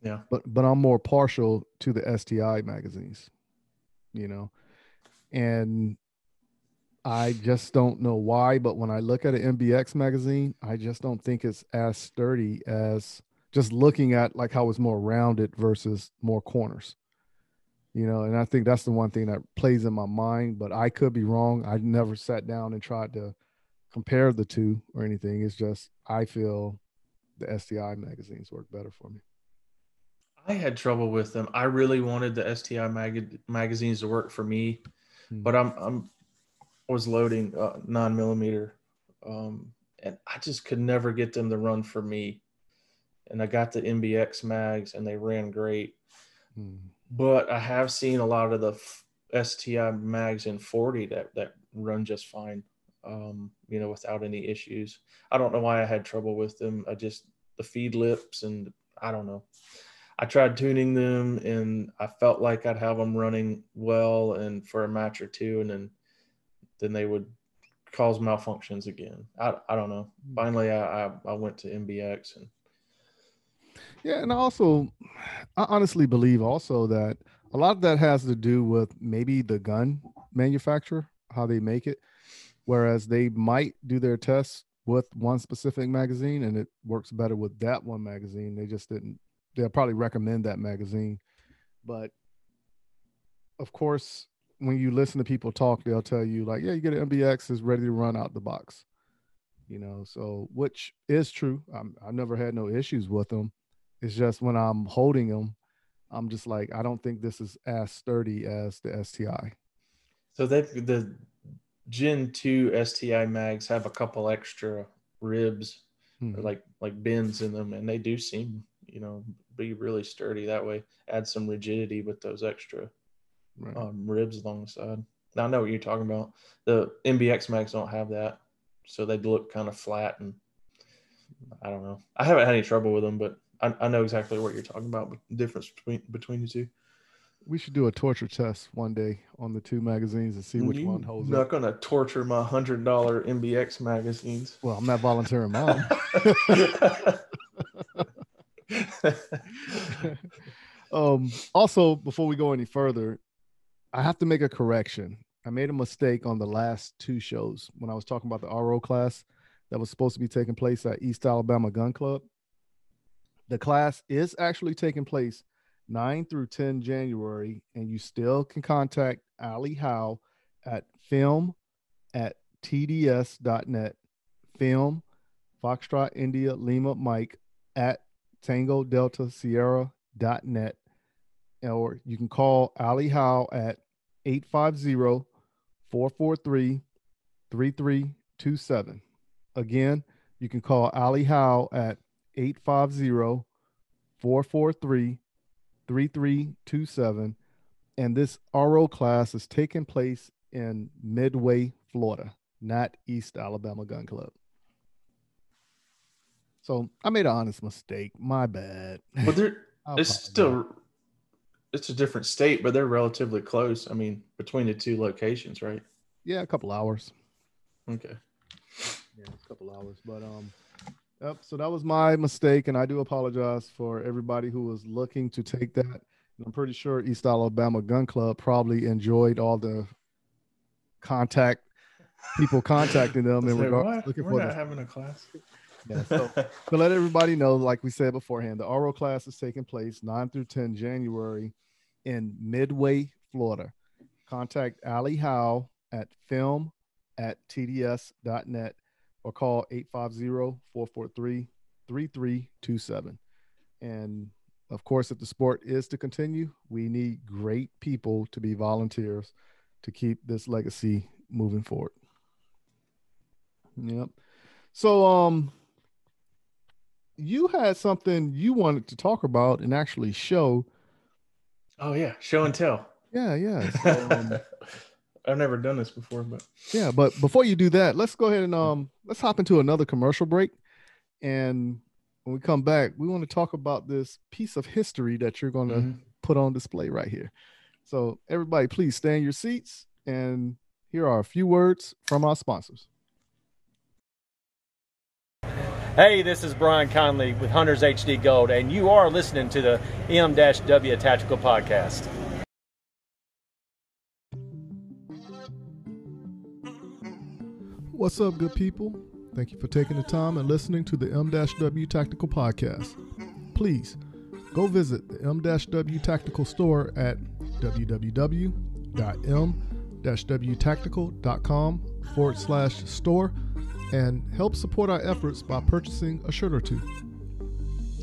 Yeah. But but I'm more partial to the S T I magazines, you know. And I just don't know why, but when I look at an M B X magazine, I just don't think it's as sturdy as just looking at like how it's more rounded versus more corners. You know, and I think that's the one thing that plays in my mind, but I could be wrong. I never sat down and tried to compare the two or anything. It's just, I feel the S T I magazines work better for me. I had trouble with them. I really wanted the S T I mag- magazines to work for me, mm-hmm. but I'm, I'm was loading uh, nine millimeter. Um, and I just could never get them to run for me. And I got the M B X mags and they ran great. Mm-hmm. But I have seen a lot of the S T I mags in forty that, that run just fine, um, you know, without any issues. I don't know why I had trouble with them. I just, the feed lips and I don't know. I tried tuning them and I felt like I'd have them running well and for a match or two, and then then they would cause malfunctions again. I, I don't know. Finally, I, I, I went to M B X and, yeah, and also, I honestly believe also that A lot of that has to do with maybe the gun manufacturer, how they make it, whereas they might do their tests with one specific magazine and it works better with that one magazine. They just didn't, they'll probably recommend that magazine. But of course, when you listen to people talk, they'll tell you like, yeah, you get an M B X, it's ready to run out the box, you know? So, which is true. I'm, I've never had no issues with them. It's just when I'm holding them, I'm just like, I don't think this is as sturdy as the S T I. So they've, the Gen two S T I mags have a couple extra ribs, hmm. or like, like bends in them. And they do seem, you know, be really sturdy that way. Add some rigidity with those extra right. um, ribs alongside. Now I know what you're talking about. The M B X mags don't have that. So they look kind of flat and I don't know. I haven't had any trouble with them, but I, I know exactly what you're talking about, but the difference between between the two. We should do a torture test one day on the two magazines and see which you one holds. You're not going to torture my one hundred dollars M B X magazines. Well, I'm not volunteering mine. um, also, before we go any further, I have to make a correction. I made a mistake on the last two shows when I was talking about the R O class that was supposed to be taking place at East Alabama Gun Club. The class is actually taking place nine through ten January, and you still can contact Ali Howe at film at T D S dot net, film, Foxtrot, India, Lima, Mike, at Tango Delta Sierra dot net, or you can call Ali Howe at eight five zero, four four three, three three two seven. Again, you can call Ali Howe at eight five zero, four four three, three three two seven. And this R O class is taking place in Midway, Florida, not East Alabama Gun Club. So I made an honest mistake. My bad. But there, it's still, that. It's a different state, but they're relatively close. I mean, between the two locations, right? Yeah, a couple hours. Okay. Yeah, a couple hours. But, um, yep. So that was my mistake, and I do apologize for everybody who was looking to take that. And I'm pretty sure East Alabama Gun Club probably enjoyed all the contact people contacting them in regards looking We're for not this. Having a class. Yeah, so to let everybody know, like we said beforehand, the R O class is taking place nine through ten January in Midway, Florida. Contact Ali Howe at film at T D S dot net. Or call eight five zero, four four three, three three two seven. And of course, if the sport is to continue, we need great people to be volunteers to keep this legacy moving forward. Yep. So um, you had something you wanted to talk about and actually show. Oh, yeah. Show and tell. Yeah, yeah. So, um, I've never done this before, but yeah, but before you do that, let's go ahead and um let's hop into another commercial break. And when we come back, we want to talk about this piece of history that you're going to mm-hmm. put on display right here. So everybody, please stay in your seats. And here are a few words from our sponsors. Hey, this is Brian Conley with Hunter's H D Gold, and you are listening to the M W Tactical Podcast. What's up, good people? Thank you for taking the time and listening to the M W Tactical Podcast. Please go visit the M W Tactical store at w w w dot m w tactical dot com forward slash store and help support our efforts by purchasing a shirt or two.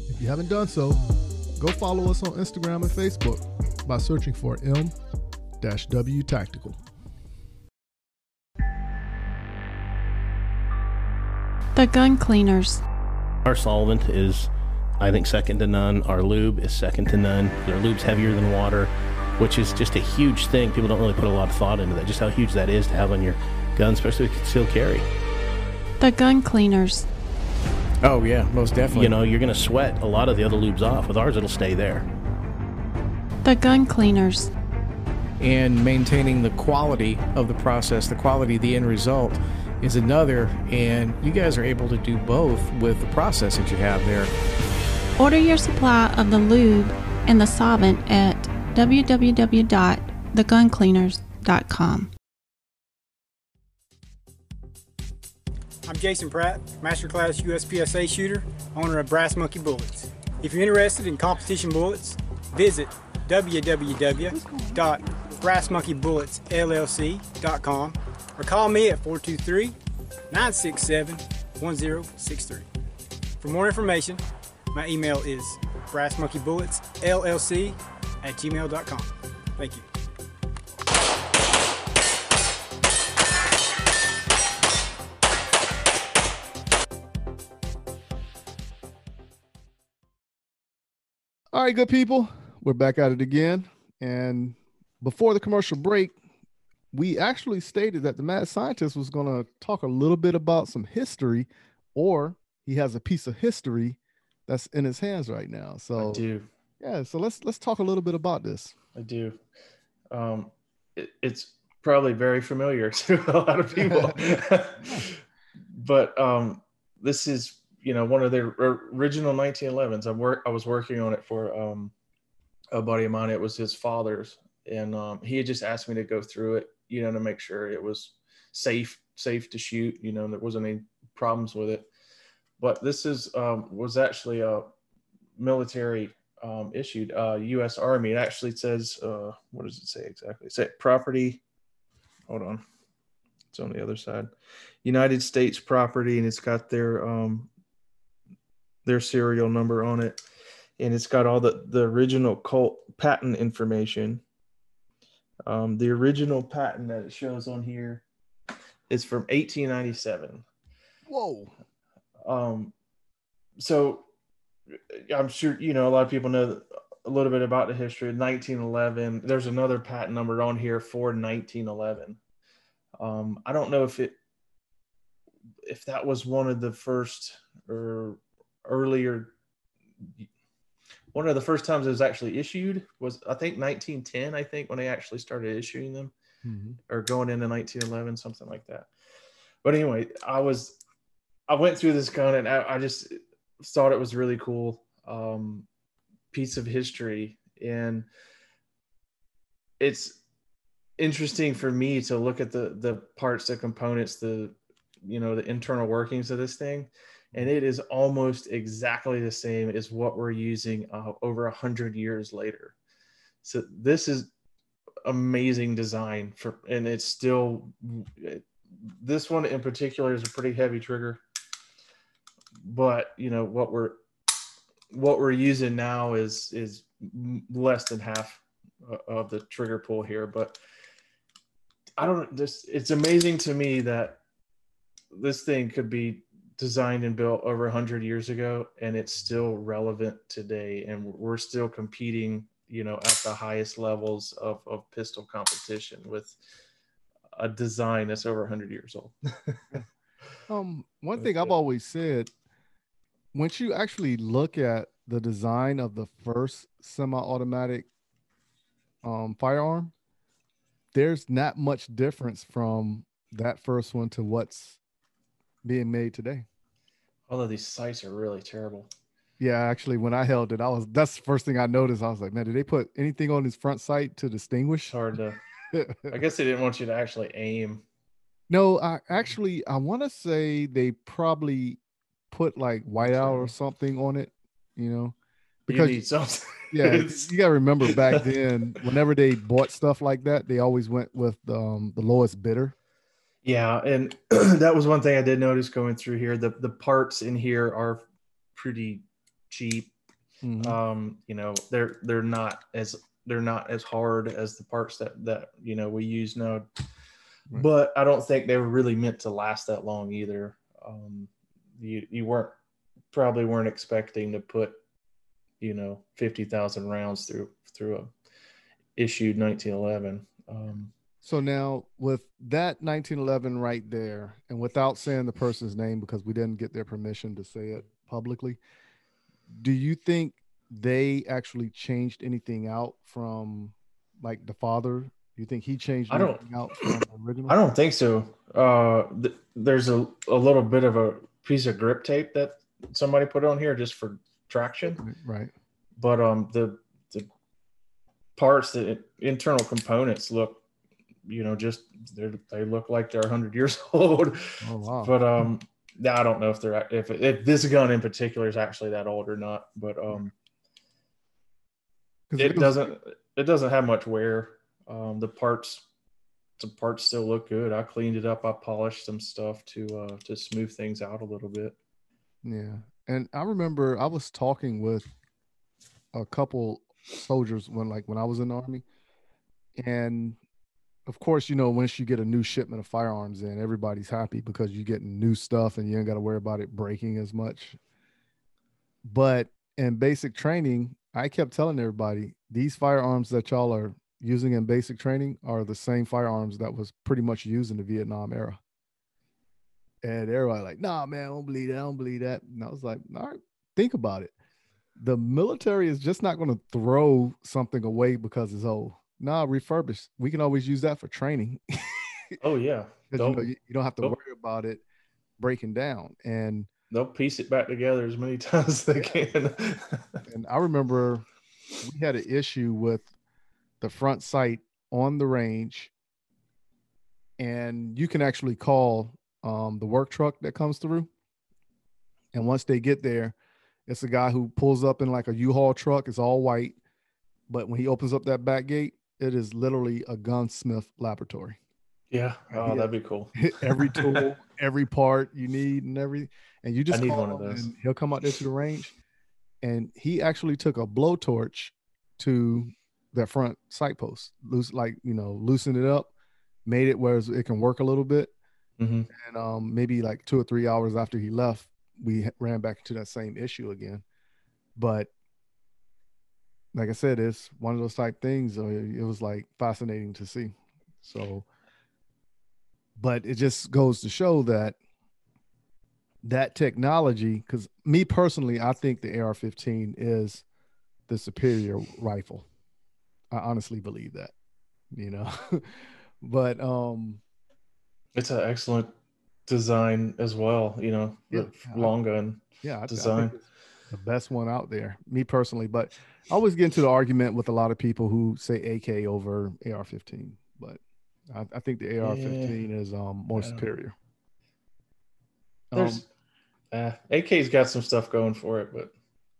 If you haven't done so, go follow us on Instagram and Facebook by searching for M W Tactical. The Gun Cleaners. Our solvent is, I think, second to none. Our lube is second to none. Our lube's heavier than water, which is just a huge thing. People don't really put a lot of thought into that, just how huge that is to have on your gun, especially if you concealed carry. The Gun Cleaners. Oh, yeah, most definitely. You know, you're going to sweat a lot of the other lubes off. With ours, it'll stay there. The Gun Cleaners. And maintaining the quality of the process, the quality of the end result, is another, and you guys are able to do both with the process that you have there. Order your supply of the lube and the solvent at w w w dot the gun cleaners dot com. I'm Jason Pratt, Masterclass U S P S A shooter, owner of Brass Monkey Bullets. If you're interested in competition bullets, visit w w w dot brass monkey bullets l l c dot com or call me at four two three, nine six seven, one zero six three. For more information, my email is brass monkey bullets l l c at gmail dot com. Thank you. All right, good people, we're back at it again. And before the commercial break, we actually stated that the mad scientist was going to talk a little bit about some history, or he has a piece of history that's in his hands right now. So I do. Yeah, so let's let's talk a little bit about this. I do. Um, it, it's probably very familiar to a lot of people, but um, this is, you know, one of their original nineteen elevens. I work. I was working on it for um, a buddy of mine. It was his father's, and um, he had just asked me to go through it, you know, to make sure it was safe, safe to shoot. You know, and there wasn't any problems with it. But this is um, was actually a military um, issued uh, U S Army. It actually says, uh, what does it say exactly? It said property. Hold on, it's on the other side. United States property, and it's got their um, their serial number on it, and it's got all the, the original Colt patent information. Um, the original patent that it shows on here is from eighteen ninety-seven. Whoa. Um, so I'm sure, you know, a lot of people know a little bit about the history of nineteen eleven. There's another patent number on here for nineteen eleven. Um, I don't know if it, if that was one of the first or earlier, one of the first times it was actually issued was, I think, nineteen ten, I think, when they actually started issuing them, mm-hmm. or going into nineteen eleven, something like that. But anyway, I was, I went through this gun, and I, I just thought it was really cool um, piece of history. And it's interesting for me to look at the, the parts, the components, the, you know, the internal workings of this thing. And it is almost exactly the same as what we're using uh, over a hundred years later. So this is amazing design for, and it's still, it, this one in particular is a pretty heavy trigger, but you know, what we're, what we're using now is, is less than half of the trigger pull here. But I don't, this, it's amazing to me that this thing could be designed and built over one hundred years ago, and it's still relevant today, and we're still competing, you know, at the highest levels of, of pistol competition with a design that's over one hundred years old. um one thing I've always said, once you actually look at the design of the first semi-automatic um firearm, there's not much difference from that first one to what's being made today. Although these sights are really terrible. Yeah, actually, when I held it, I was, that's the first thing I noticed. I was like, man, did they put anything on his front sight to distinguish? Hard to. I guess they didn't want you to actually aim. No, I actually, I want to say they probably put like whiteout or something on it, you know, because you need something. Yeah, you got to remember back then, whenever they bought stuff like that, they always went with um, the lowest bidder. Yeah, and that was one thing I did notice going through here. The the parts in here are pretty cheap. Mm-hmm. Um, you know, they're they're not as they're not as hard as the parts that that you know we use now. Right. But I don't think they were really meant to last that long either. Um, you you weren't probably weren't expecting to put, you know, fifty thousand rounds through through a issued nineteen eleven. Um, So now with that nineteen eleven right there, and without saying the person's name because we didn't get their permission to say it publicly, do you think they actually changed anything out from like the father? Do you think he changed anything out from the original? I don't think so. Uh, th- there's a, a little bit of a piece of grip tape that somebody put on here just for traction. Right. But um, the, the parts, the internal components look, you know, just they look like they're one hundred years old. Oh, wow. But um, I don't know if they're if if this gun in particular is actually that old or not. But um, it, it doesn't it doesn't have much wear. Um, the parts the parts still look good. I cleaned it up. I polished some stuff to uh, to smooth things out a little bit. Yeah, and I remember I was talking with a couple soldiers when like when I was in the Army, and of course, you know, once you get a new shipment of firearms in, everybody's happy because you get new stuff and you ain't got to worry about it breaking as much. But in basic training, I kept telling everybody, these firearms that y'all are using in basic training are the same firearms that was pretty much used in the Vietnam era. And everybody like, nah, man, I don't believe that. I don't believe that. And I was like, all right, think about it. The military is just not going to throw something away because it's old. Nah, refurbished. We can always use that for training. Oh, yeah. Don't, you, know, you, you don't have to don't, worry about it breaking down. And they'll piece it back together as many times as they yeah. can. And I remember we had an issue with the front sight on the range. And you can actually call um, the work truck that comes through. And once they get there, it's a guy who pulls up in like a U-Haul truck. It's all white. But when he opens up that back gate, it is literally a gunsmith laboratory. Yeah. Oh, that'd be cool. Every tool, every part you need and everything. And you just need one of those. And he'll come out there to the range. And he actually took a blowtorch to that front sight post, loose, like, you know, loosened it up, made it where it can work a little bit. Mm-hmm. And um, maybe like two or three hours after he left, we ran back into that same issue again. But like I said, it's one of those type things. It was like fascinating to see. So, but it just goes to show that that technology, because me personally, I think the A R fifteen is the superior rifle. I honestly believe that, you know, but um, it's an excellent design as well. You know, yeah, the long gun yeah, design. I, I think the best one out there, me personally. But I always get into the argument with a lot of people who say A K over A R fifteen, but I, I think the A R fifteen yeah. is um, more yeah. superior. There's, um, uh, A K's got some stuff going for it, but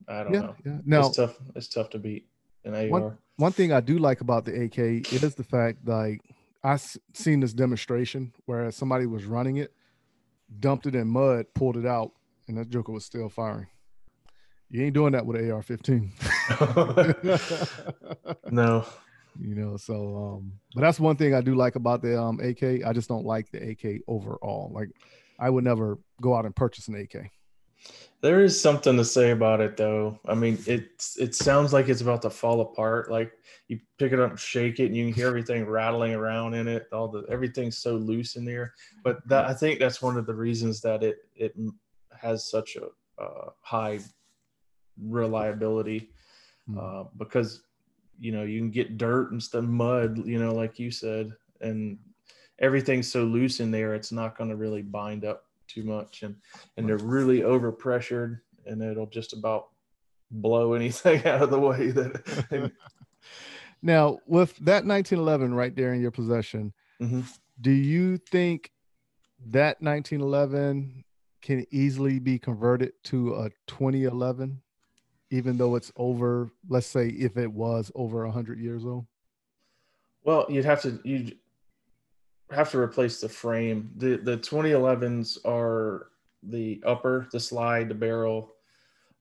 I don't yeah, know. Yeah. Now, it's tough. It's tough to beat an A R. One, one thing I do like about the A K is the fact, like, I seen this demonstration where somebody was running it, dumped it in mud, pulled it out, and that joker was still firing. You ain't doing that with an A R fifteen. No. You know, so, um, but that's one thing I do like about the um, A K. I just don't like the A K overall. Like, I would never go out and purchase an A K. There is something to say about it, though. I mean, it's, it sounds like it's about to fall apart. Like, you pick it up and shake it, and you can hear everything rattling around in it. All the everything's so loose in there. But that, I think that's one of the reasons that it, it has such a uh, high reliability, uh, because, you know, you can get dirt and stuff, mud, you know, like you said, and everything's so loose in there, it's not going to really bind up too much, and and they're really over pressured, and it'll just about blow anything out of the way that they... Now, with that nineteen eleven right there in your possession, mm-hmm. do you think that nineteen eleven can easily be converted to a twenty eleven, even though it's over, let's say if it was over one hundred years old? Well, you'd have to you have to replace the frame. The the twenty elevens are the upper, the slide, the barrel,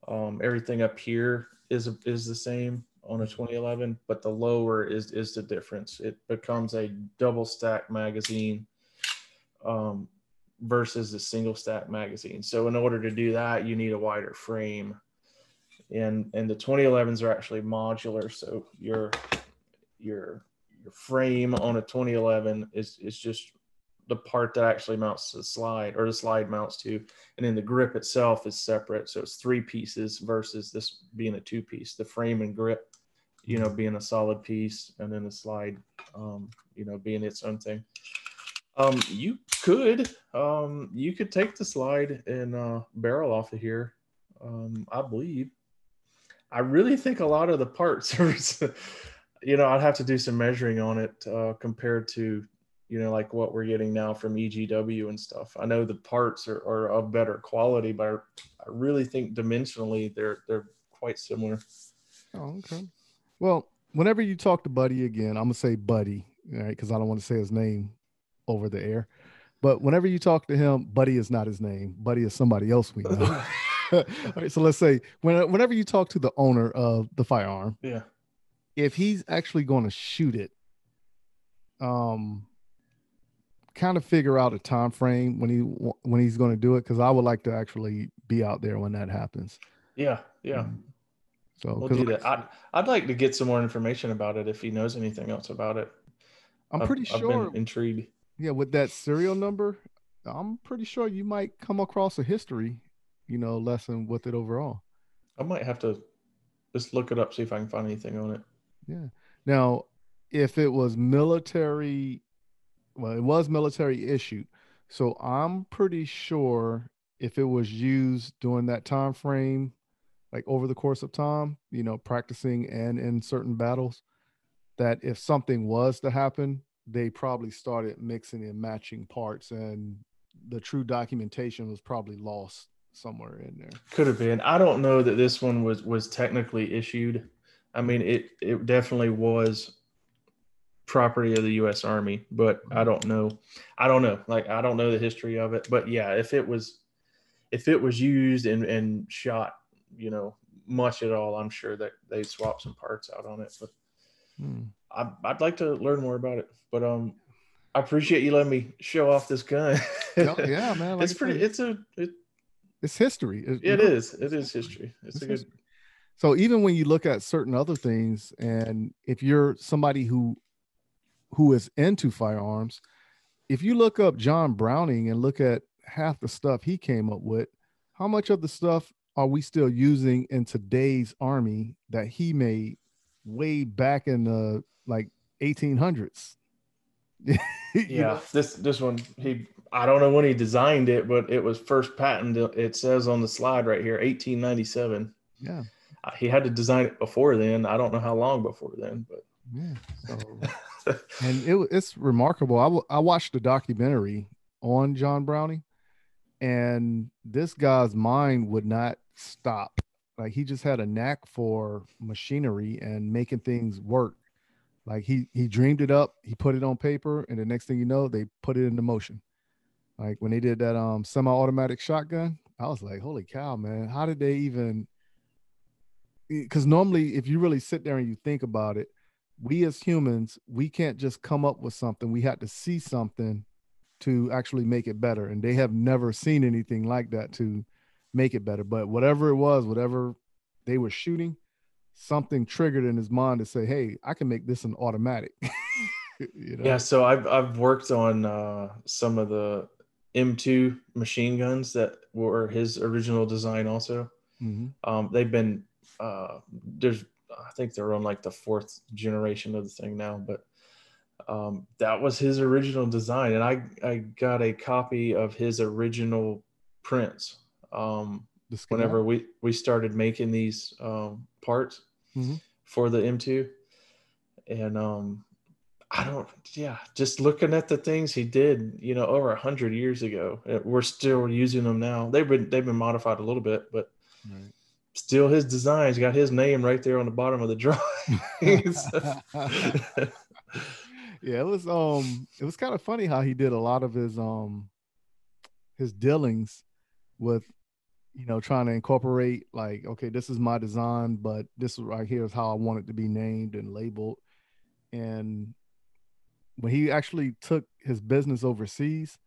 um, everything up here is is the same on a twenty eleven, but the lower is is the difference. It becomes a double stack magazine. Um, versus the single stack magazine. So in order to do that, you need a wider frame, and and the twenty elevens are actually modular. So your your your frame on a twenty eleven is is just the part that actually mounts to the slide, or the slide mounts to, and then the grip itself is separate. So it's three pieces versus this being a two piece. The frame and grip, you know, being a solid piece, and then the slide, um, you know, being its own thing. Um, you could, um, you could take the slide and uh, barrel off of here. Um, I believe. I really think a lot of the parts are you know, I'd have to do some measuring on it uh, compared to, you know, like what we're getting now from E G W and stuff. I know the parts are, are of better quality, but I really think dimensionally they're they're quite similar. Oh, okay. Well, whenever you talk to Buddy again, I'm gonna say Buddy, all right, because I don't want to say his name over the air. But whenever you talk to him, Buddy is not his name. Buddy is somebody else we know. All right, so let's say when, whenever you talk to the owner of the firearm, yeah, if he's actually going to shoot it, um, kind of figure out a time frame when he when he's going to do it, because I would like to actually be out there when that happens. Yeah, yeah. So we'll do that. I'd, I'd like to get some more information about it if he knows anything else about it. I'm I've, pretty sure. I've been intrigued. Yeah, with that serial number, I'm pretty sure you might come across a history, you know, lesson with it overall. I might have to just look it up, see if I can find anything on it. Yeah. Now, if it was military, well, it was military issued. So I'm pretty sure if it was used during that time frame, like over the course of time, you know, practicing and in certain battles, that if something was to happen, they probably started mixing and matching parts, and the true documentation was probably lost somewhere in there. Could have been. I don't know that this one was was technically issued. I mean, it it definitely was property of the U S Army, but I don't know. I don't know. Like, I don't know the history of it. But yeah, if it was if it was used and, and shot, you know, much at all, I'm sure that they swapped some parts out on it. But hmm. I, I'd like to learn more about it. But um I appreciate you letting me show off this gun. Oh, yeah, man. Like it's pretty said, it's a it, It's history. It, it is. It is history. It's, it's a good. History. So even when you look at certain other things, and if you're somebody who, who is into firearms, if you look up John Browning and look at half the stuff he came up with, how much of the stuff are we still using in today's Army that he made way back in the like eighteen hundreds? Yeah, you know? this this one he. I don't know when he designed it, but it was first patented. It says on the slide right here, eighteen ninety-seven. Yeah. He had to design it before then. I don't know how long before then, but yeah. So, and it, it's remarkable. I, w I watched a documentary on John Browning, and this guy's mind would not stop. Like, he just had a knack for machinery and making things work. Like, he, he dreamed it up. He put it on paper, and the next thing you know, they put it into motion. Like when they did that um, semi-automatic shotgun, I was like, holy cow, man. How did they even, because normally if you really sit there and you think about it, we as humans, we can't just come up with something. We had to see something to actually make it better. And they have never seen anything like that to make it better. But whatever it was, whatever they were shooting, something triggered in his mind to say, hey, I can make this an automatic. You know? Yeah, so I've, I've worked on uh, some of the M two machine guns that were his original design also. Mm-hmm. um, they've been, uh, there's, I think they're on like the fourth generation of the thing now, but um, that was his original design. And I, I got a copy of his original prints um, whenever we, we started making these um, parts mm-hmm. for the M two. And um, I don't, yeah, just looking at the things he did, you know, over a hundred years ago, we're still using them now. They've been, they've been modified a little bit, but right. Still his designs got his name right there on the bottom of the drawing. Yeah. It was, um, it was kind of funny how he did a lot of his, um, his dealings with, you know, trying to incorporate like, okay, this is my design, but this right here is how I want it to be named and labeled. And when he actually took his business overseas,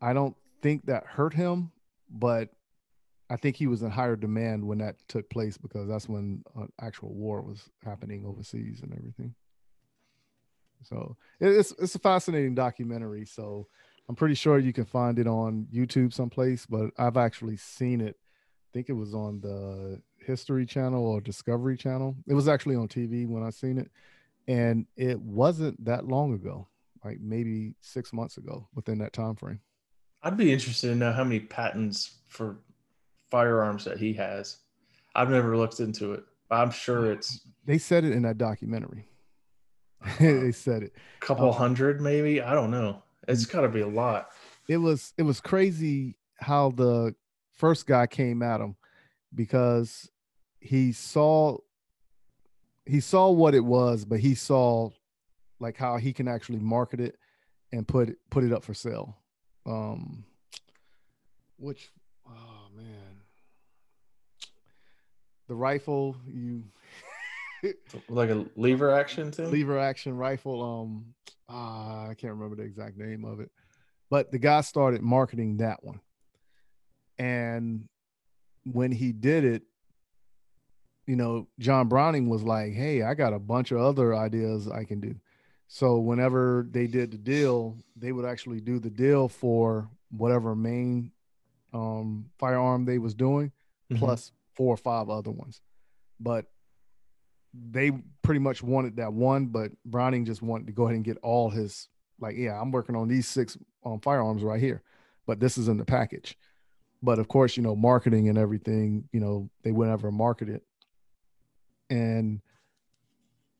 I don't think that hurt him, but I think he was in higher demand when that took place, because that's when an actual war was happening overseas and everything. So it's, it's a fascinating documentary. So I'm pretty sure you can find it on YouTube someplace, but I've actually seen it. I think it was on the History Channel or Discovery Channel. It was actually on T V when I seen it. And it wasn't that long ago, like maybe six months ago within that time frame. I'd be interested to know how many patents for firearms that he has. I've never looked into it. I'm sure it's. They said it in that documentary. They said it. A couple um, hundred, maybe. I don't know. It's got to be a lot. It was. It was crazy how the first guy came at him because he saw. He saw what it was, but he saw, like, how he can actually market it and put put it up for sale. Um, which, oh man, the rifle you like a lever action thing? Lever action rifle. Um, ah, I can't remember the exact name of it, but the guy started marketing that one, and when he did it, you know, John Browning was like, hey, I got a bunch of other ideas I can do. So whenever they did the deal, they would actually do the deal for whatever main um, firearm they was doing, mm-hmm. plus four or five other ones. But they pretty much wanted that one, but Browning just wanted to go ahead and get all his, like, yeah, I'm working on these six um, firearms right here, but this is in the package. But of course, you know, marketing and everything, you know, they would never market it. And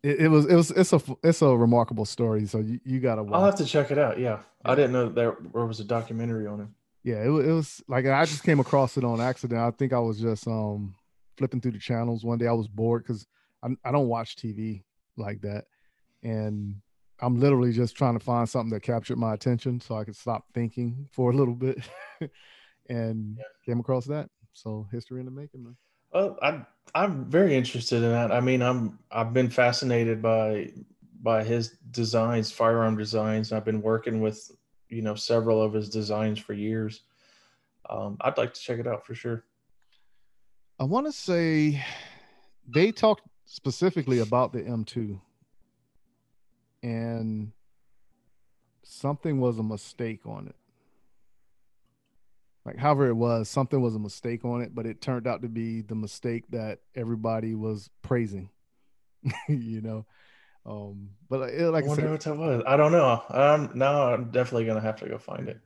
it, it was, it was, it's a, it's a remarkable story. So you, you gotta watch. I'll have to check it out. Yeah. I didn't know that there was a documentary on it. Yeah. It, it was like, I just came across it on accident. I think I was just um flipping through the channels one day. I was bored because I, I don't watch T V like that. And I'm literally just trying to find something that captured my attention so I could stop thinking for a little bit and yeah. came across that. So history in the making, man. Well, I, I'm very interested in that. I mean, I'm I've been fascinated by by his designs, firearm designs. I've been working with, you know, several of his designs for years. Um, I'd like to check it out for sure. I want to say they talked specifically about the M two, and something was a mistake on it. Like, however it was, something was a mistake on it, but it turned out to be the mistake that everybody was praising, you know. Um, but it, like I, I wonder said, what that was. I don't know. Um, now I'm definitely gonna have to go find it.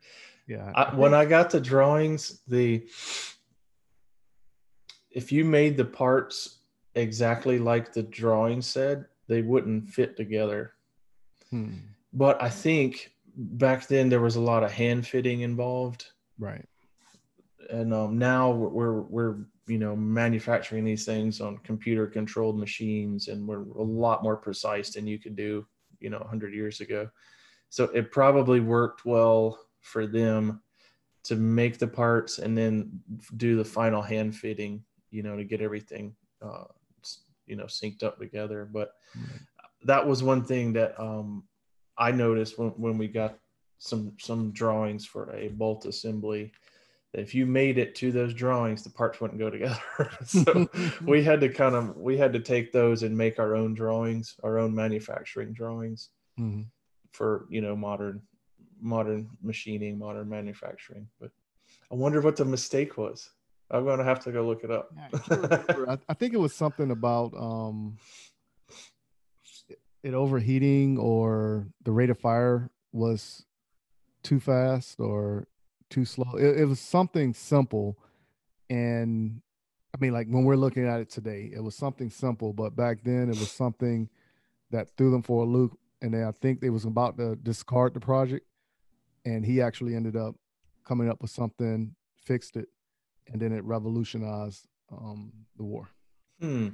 Yeah. I, I think, when I got the drawings, the if you made the parts exactly like the drawing said, they wouldn't fit together. Hmm. But I think back then there was a lot of hand fitting involved. Right. And um, now we're, we're, we're, you know, manufacturing these things on computer controlled machines, and we're a lot more precise than you could do, you know, a hundred years ago. So it probably worked well for them to make the parts and then do the final hand fitting, you know, to get everything, uh, you know, synced up together. But mm-hmm. that was one thing that um, I noticed when, when we got some, some drawings for a bolt assembly. If you made it to those drawings, the parts wouldn't go together. So we had to kind of, we had to take those and make our own drawings, our own manufacturing drawings mm-hmm. for, you know, modern, modern machining, modern manufacturing. But I wonder what the mistake was. I'm going to have to go look it up. I, I think it was something about um, it overheating, or the rate of fire was too fast, or too slow. It, it was something simple. And I mean, like, when we're looking at it today, it was something simple, but back then it was something that threw them for a loop. And then I think they was about to discard the project, and he actually ended up coming up with something, fixed it, and then it revolutionized um, the war. Hmm.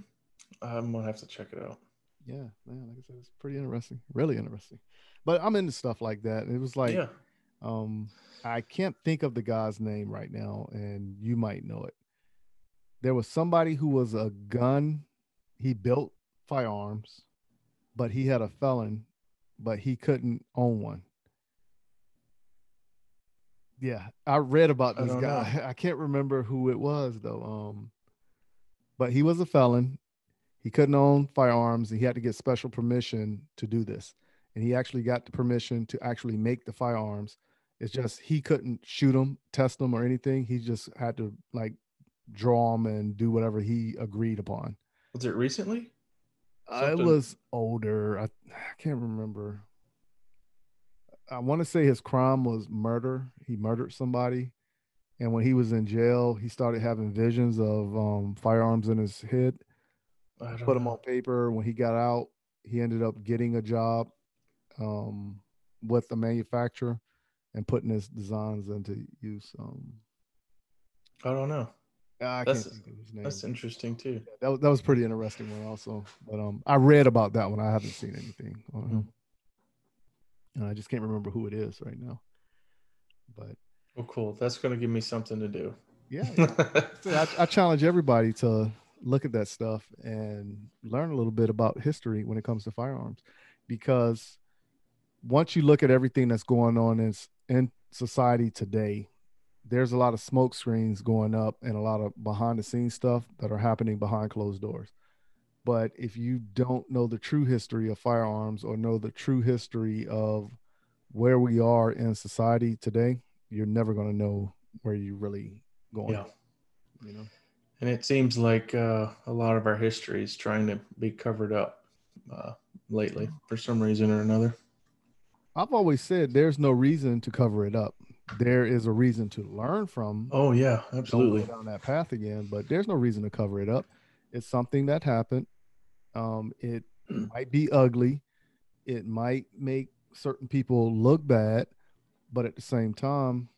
I'm gonna have to check it out. Yeah, man. Like I said, it's pretty interesting, really interesting. But I'm into stuff like that. It was like, yeah. Um, I can't think of the guy's name right now, and you might know it. There was somebody who was a gun. He built firearms, but he had a felon, but he couldn't own one. Yeah, I read about this I guy. Know. I can't remember who it was though. Um, but he was a felon. He couldn't own firearms, and he had to get special permission to do this. And he actually got the permission to actually make the firearms. It's just he couldn't shoot them, test them, or anything. He just had to, like, draw them and do whatever he agreed upon. Was it recently? Uh, it was older. I, I can't remember. I want to say his crime was murder. He murdered somebody. And when he was in jail, he started having visions of um, firearms in his head. put him on paper. When he got out, he ended up getting a job um, with the manufacturer and putting his designs into use. Um, I don't know. I that's, can't think of his name. That's interesting too. Yeah, that was that was pretty interesting one also. But um, I read about that one. I haven't seen anything on mm-hmm. him, and I just can't remember who it is right now. But well, cool. That's going to give me something to do. Yeah, yeah. I, I challenge everybody to look at that stuff and learn a little bit about history when it comes to firearms, because once you look at everything that's going on in, in society today, there's a lot of smoke screens going up and a lot of behind the scenes stuff that are happening behind closed doors. But if you don't know the true history of firearms or know the true history of where we are in society today, you're never going to know where you really going. Yeah. You know? And it seems like uh, a lot of our history is trying to be covered up uh, lately for some reason or another. I've always said there's no reason to cover it up. There is a reason to learn from. Oh, yeah, absolutely. Don't go down that path again, but there's no reason to cover it up. It's something that happened. Um, it might be ugly. It might make certain people look bad, but at the same time,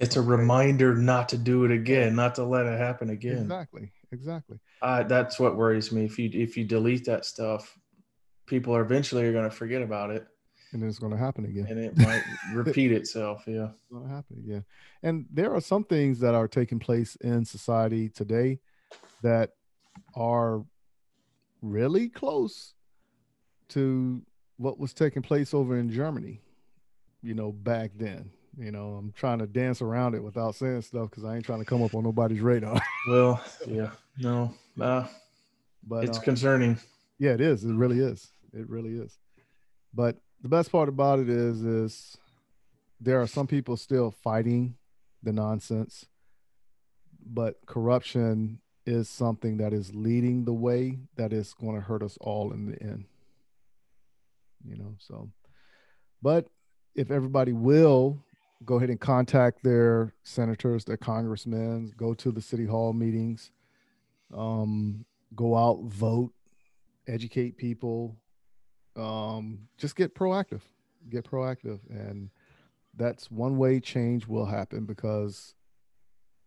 it's a reminder not to do it again, not to let it happen again. Exactly, exactly. Uh, that's what worries me. If you if you delete that stuff, people are eventually are going to forget about it, and it's going to happen again. And it might repeat itself. Yeah, it's going to happen again. And there are some things that are taking place in society today that are really close to what was taking place over in Germany, you know, back then. You know, I'm trying to dance around it without saying stuff because I ain't trying to come up on nobody's radar. Well, yeah, no, uh, but it's um, concerning. Yeah, it is. It really is. It really is. But the best part about it is, is there are some people still fighting the nonsense, but corruption is something that is leading the way that is going to hurt us all in the end. You know, so, but if everybody will go ahead and contact their senators, their congressmen, go to the city hall meetings, um, go out, vote, educate people, um, just get proactive, get proactive. And that's one way change will happen, because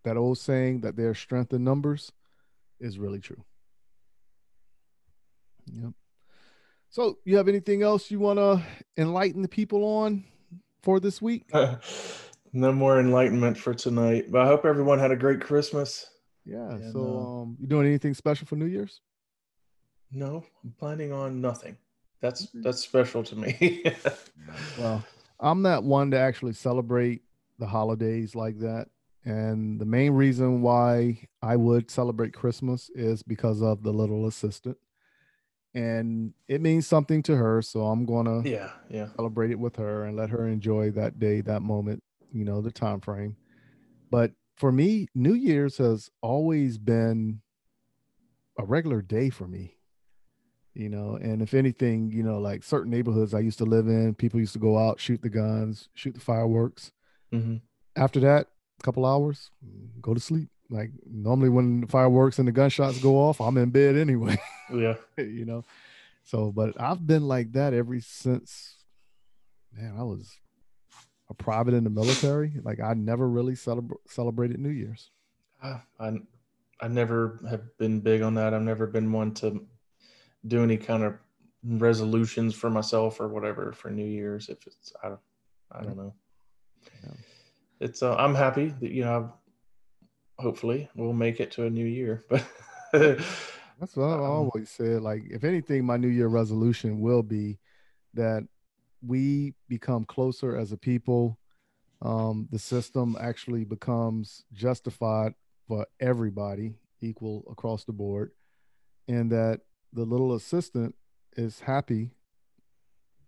that old saying that there's strength in numbers is really true. Yep. So you have anything else you want to enlighten the people on for this week? Uh, no more enlightenment for tonight, but I hope everyone had a great Christmas. Yeah. And, so uh, um, you doing anything special for New Year's? No, I'm planning on nothing. That's, that's special to me. Well, I'm not one to actually celebrate the holidays like that. And the main reason why I would celebrate Christmas is because of the little assistant. And it means something to her, so I'm gonna yeah, yeah. celebrate it with her and let her enjoy that day, that moment, you know, the time frame. But for me, New Year's has always been a regular day for me, you know. And if anything, you know, like certain neighborhoods I used to live in, people used to go out, shoot the guns, shoot the fireworks. Mm-hmm. After that, a couple hours, go to sleep. Like normally when the fireworks and the gunshots go off, I'm in bed anyway. Yeah. You know? So, but I've been like that ever since, man, I was a private in the military. Like I never really celebra- celebrated New Year's. I, I, I never have been big on that. I've never been one to do any kind of resolutions for myself or whatever for New Year's. If it's, I don't, I don't know. Yeah. It's, uh, I'm happy that, you know, I've, hopefully we'll make it to a new year, but that's what I always said. Like, if anything, my New Year resolution will be that we become closer as a people. Um, the system actually becomes justified for everybody, equal across the board, and that the little assistant is happy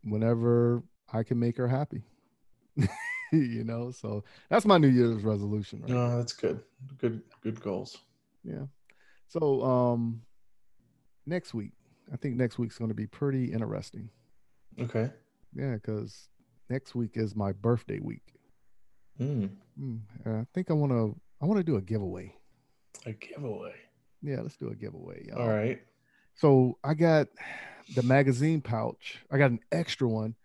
whenever I can make her happy. You know, so that's my New Year's resolution. Right? No, that's good. Good, good goals. Yeah. So um, next week, I think next week's going to be pretty interesting. Okay. Yeah, because next week is my birthday week. Mm. Mm, I think I want to. I want to do a giveaway. A giveaway. Yeah, let's do a giveaway. Y'all. All right. So I got the magazine pouch. I got an extra one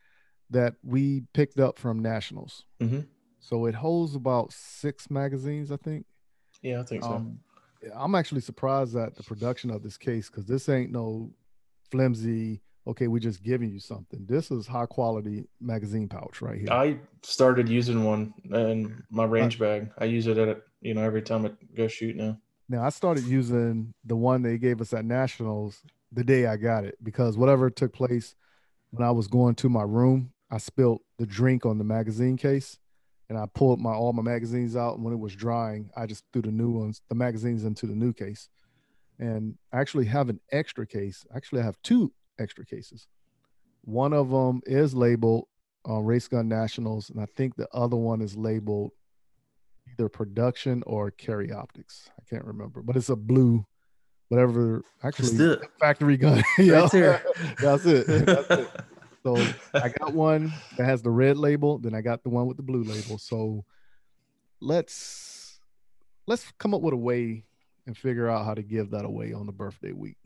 that we picked up from Nationals. Mm-hmm. So it holds about six magazines, I think. Yeah, I think um, so. I'm actually surprised at the production of this case, because this ain't no flimsy, okay, we're just giving you something. This is high quality magazine pouch right here. I started using one in my range bag. I use it at, you know, every time I go shoot now. Now I started using the one they gave us at Nationals the day I got it, because whatever took place when I was going to my room, I spilled the drink on the magazine case, and I pulled my all my magazines out. And when it was drying, I just threw the new ones, the magazines, into the new case. And I actually have an extra case. Actually, I have two extra cases. One of them is labeled uh, Race Gun Nationals, and I think the other one is labeled either Production or Carry Optics. I can't remember, but it's a blue, whatever. Actually, factory gun. That's it. That's it. So I got one that has the red label, then I got the one with the blue label. So let's let's come up with a way and figure out how to give that away on the birthday week.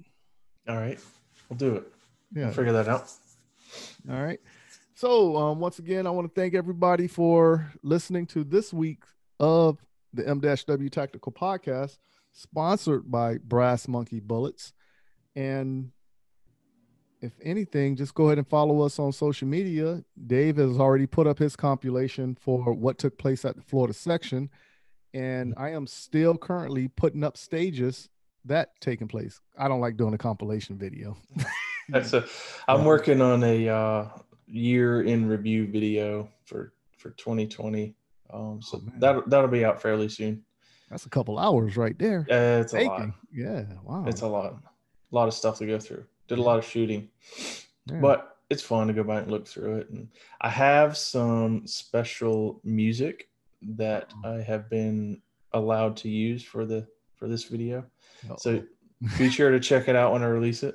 All right, we'll do it. Yeah, we'll figure that out. All right. So um, once again, I want to thank everybody for listening to this week of the M W Tactical Podcast, sponsored by Brass Monkey Bullets. And if anything, just go ahead and follow us on social media. Dave has already put up his compilation for what took place at the Florida section. And I am still currently putting up stages that taking place. I don't like doing a compilation video. That's a, I'm working on a uh, year in review video for, for twenty twenty. Um, so oh, that, that'll be out fairly soon. That's a couple hours right there. Uh, it's Taking. a lot. Yeah. Wow. It's a lot, a lot of stuff to go through. Did a lot of shooting, yeah. But it's fun to go back and look through it. And I have some special music that oh. I have been allowed to use for the for this video. Oh. So be sure to check it out when I release it.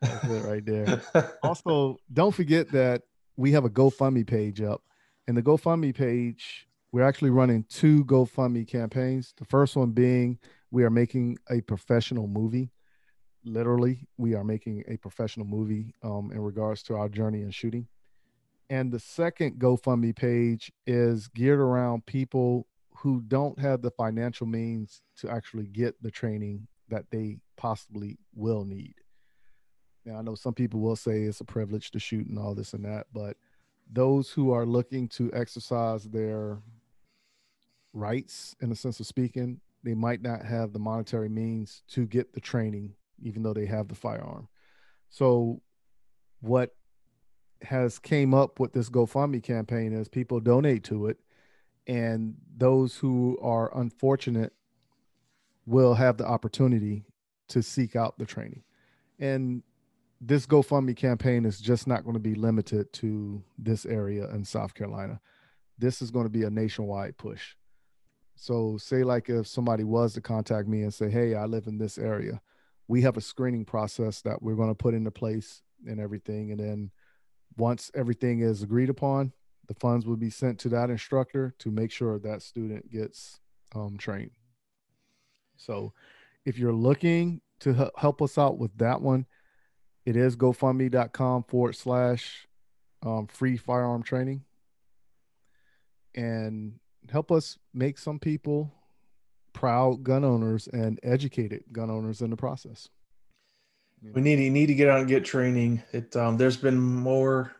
That's it right there. Also, don't forget that we have a GoFundMe page up. And the GoFundMe page, we're actually running two GoFundMe campaigns. The first one being we are making a professional movie. Literally, we are making a professional movie um, in regards to our journey in shooting. And the second GoFundMe page is geared around people who don't have the financial means to actually get the training that they possibly will need. Now, I know some people will say it's a privilege to shoot and all this and that, but those who are looking to exercise their rights, in a sense of speaking, they might not have the monetary means to get the training, even though they have the firearm. So what has came up with this GoFundMe campaign is people donate to it, and those who are unfortunate will have the opportunity to seek out the training. And this GoFundMe campaign is just not going to be limited to this area in South Carolina. This is going to be a nationwide push. So say like if somebody was to contact me and say, hey, I live in this area, we have a screening process that we're going to put into place and everything. And then once everything is agreed upon, the funds will be sent to that instructor to make sure that student gets um, trained. So if you're looking to help us out with that one, it is GoFundMe.com forward slash um, free firearm training. And help us make some people proud gun owners and educated gun owners in the process. We need you need to get out and get training. It um, there's been more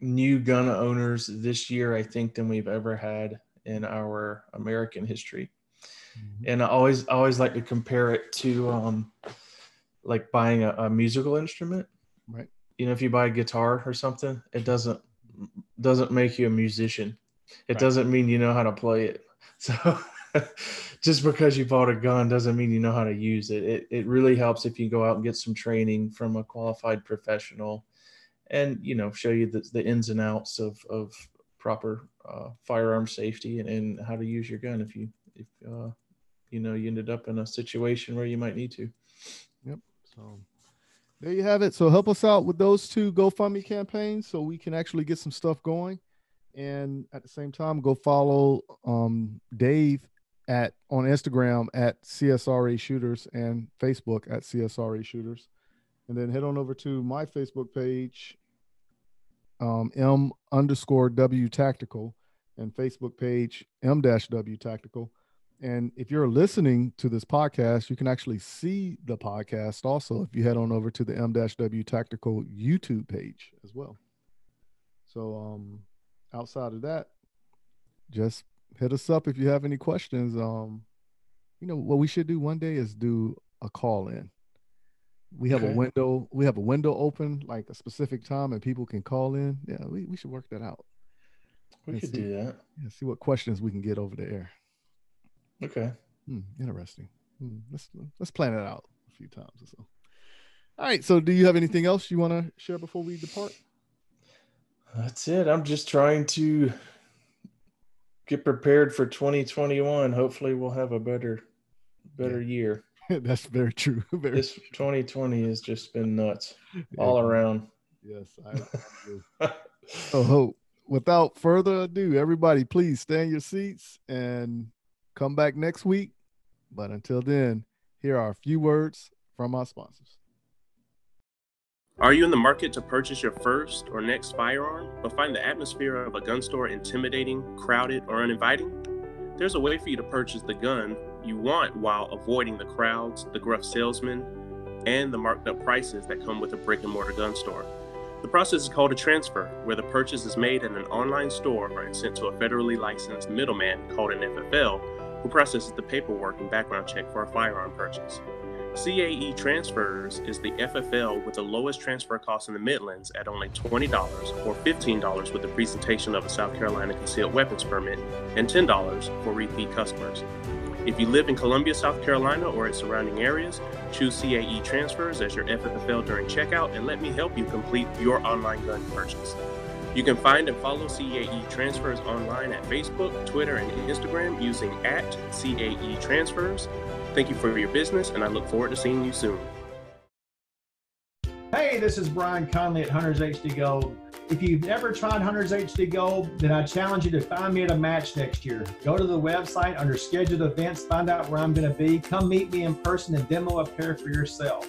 new gun owners this year, I think, than we've ever had in our American history. Mm-hmm. And I always I always like to compare it to um, like buying a, a musical instrument. Right. You know, if you buy a guitar or something, it doesn't doesn't make you a musician. It right. doesn't mean you know how to play it. So. Just because you bought a gun doesn't mean you know how to use it. It it really helps if you go out and get some training from a qualified professional, and you know, show you the, the ins and outs of of proper uh, firearm safety and, and how to use your gun if you if uh, you know you ended up in a situation where you might need to. Yep. So there you have it. So help us out with those two GoFundMe campaigns so we can actually get some stuff going, and at the same time go follow um, Dave at on Instagram at C S R A Shooters and Facebook at C S R A Shooters. And then head on over to my Facebook page, um, M underscore W Tactical, and Facebook page M dash W Tactical. And if you're listening to this podcast, you can actually see the podcast also if you head on over to the M dash W Tactical YouTube page as well. So um, outside of that, just hit us up if you have any questions. Um, you know, what we should do one day is do a call in. We have okay. a window. We have a window open, like a specific time, and people can call in. Yeah, we, we should work that out. We could see, do that. Yeah, see what questions we can get over the air. Okay. Hmm, interesting. Hmm, let's let's plan it out a few times or so. All right. So, do you have anything else you want to share before we depart? That's it. I'm just trying to get prepared for twenty twenty-one. Hopefully, we'll have a better better yeah. year. That's very true. Very this true. twenty twenty has just been nuts all yeah. around. Yes, I so hope. Without further ado, everybody, please stay in your seats and come back next week. But until then, here are a few words from our sponsors. Are you in the market to purchase your first or next firearm, but find the atmosphere of a gun store intimidating, crowded, or uninviting? There's a way for you to purchase the gun you want while avoiding the crowds, the gruff salesmen, and the marked up prices that come with a brick and mortar gun store. The process is called a transfer, where the purchase is made at an online store and sent to a federally licensed middleman called an F F L, who processes the paperwork and background check for a firearm purchase. C A E Transfers is the F F L with the lowest transfer cost in the Midlands at only twenty dollars or fifteen dollars with the presentation of a South Carolina concealed weapons permit and ten dollars for repeat customers. If you live in Columbia, South Carolina, or its surrounding areas, choose C A E Transfers as your F F L during checkout and let me help you complete your online gun purchase. You can find and follow C A E Transfers online at Facebook, Twitter, and Instagram using at C A E Transfers. Thank you for your business, and I look forward to seeing you soon. Hey, this is Brian Conley at Hunter's H D Gold. If you've never tried Hunter's H D Gold, then I challenge you to find me at a match next year. Go to the website under scheduled events, find out where I'm going to be. Come meet me in person and demo a pair for yourself.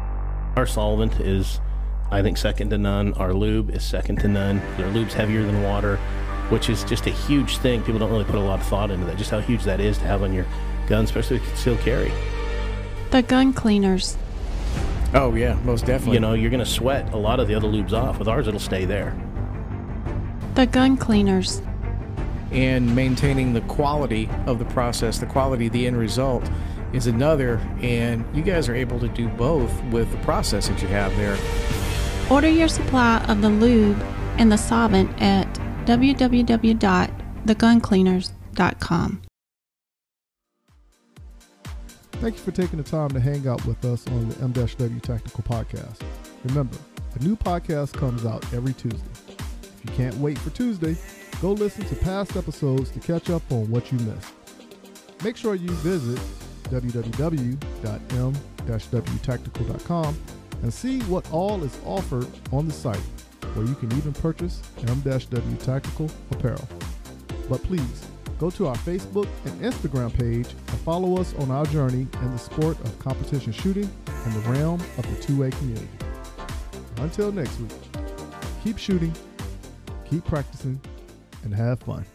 Our solvent is, I think, second to none. Our lube is second to none. Their lube's heavier than water, which is just a huge thing. People don't really put a lot of thought into that, just how huge that is to have on your gun, especially if you conceal carry. The Gun Cleaners. Oh, yeah, most definitely. You know, you're going to sweat a lot of the other lubes off. With ours, it'll stay there. The Gun Cleaners. And maintaining the quality of the process, the quality of the end result is another, and you guys are able to do both with the process that you have there. Order your supply of the lube and the solvent at w w w dot the gun cleaners dot com. Thank you for taking the time to hang out with us on the M W Tactical Podcast. Remember, a new podcast comes out every Tuesday. If you can't wait for Tuesday, go listen to past episodes to catch up on what you missed. Make sure you visit w w w dot m w tactical dot com and see what all is offered on the site, where you can even purchase M W Tactical apparel. But please, go to our Facebook and Instagram page and follow us on our journey in the sport of competition shooting and the realm of the two A community. Until next week, keep shooting, keep practicing, and have fun.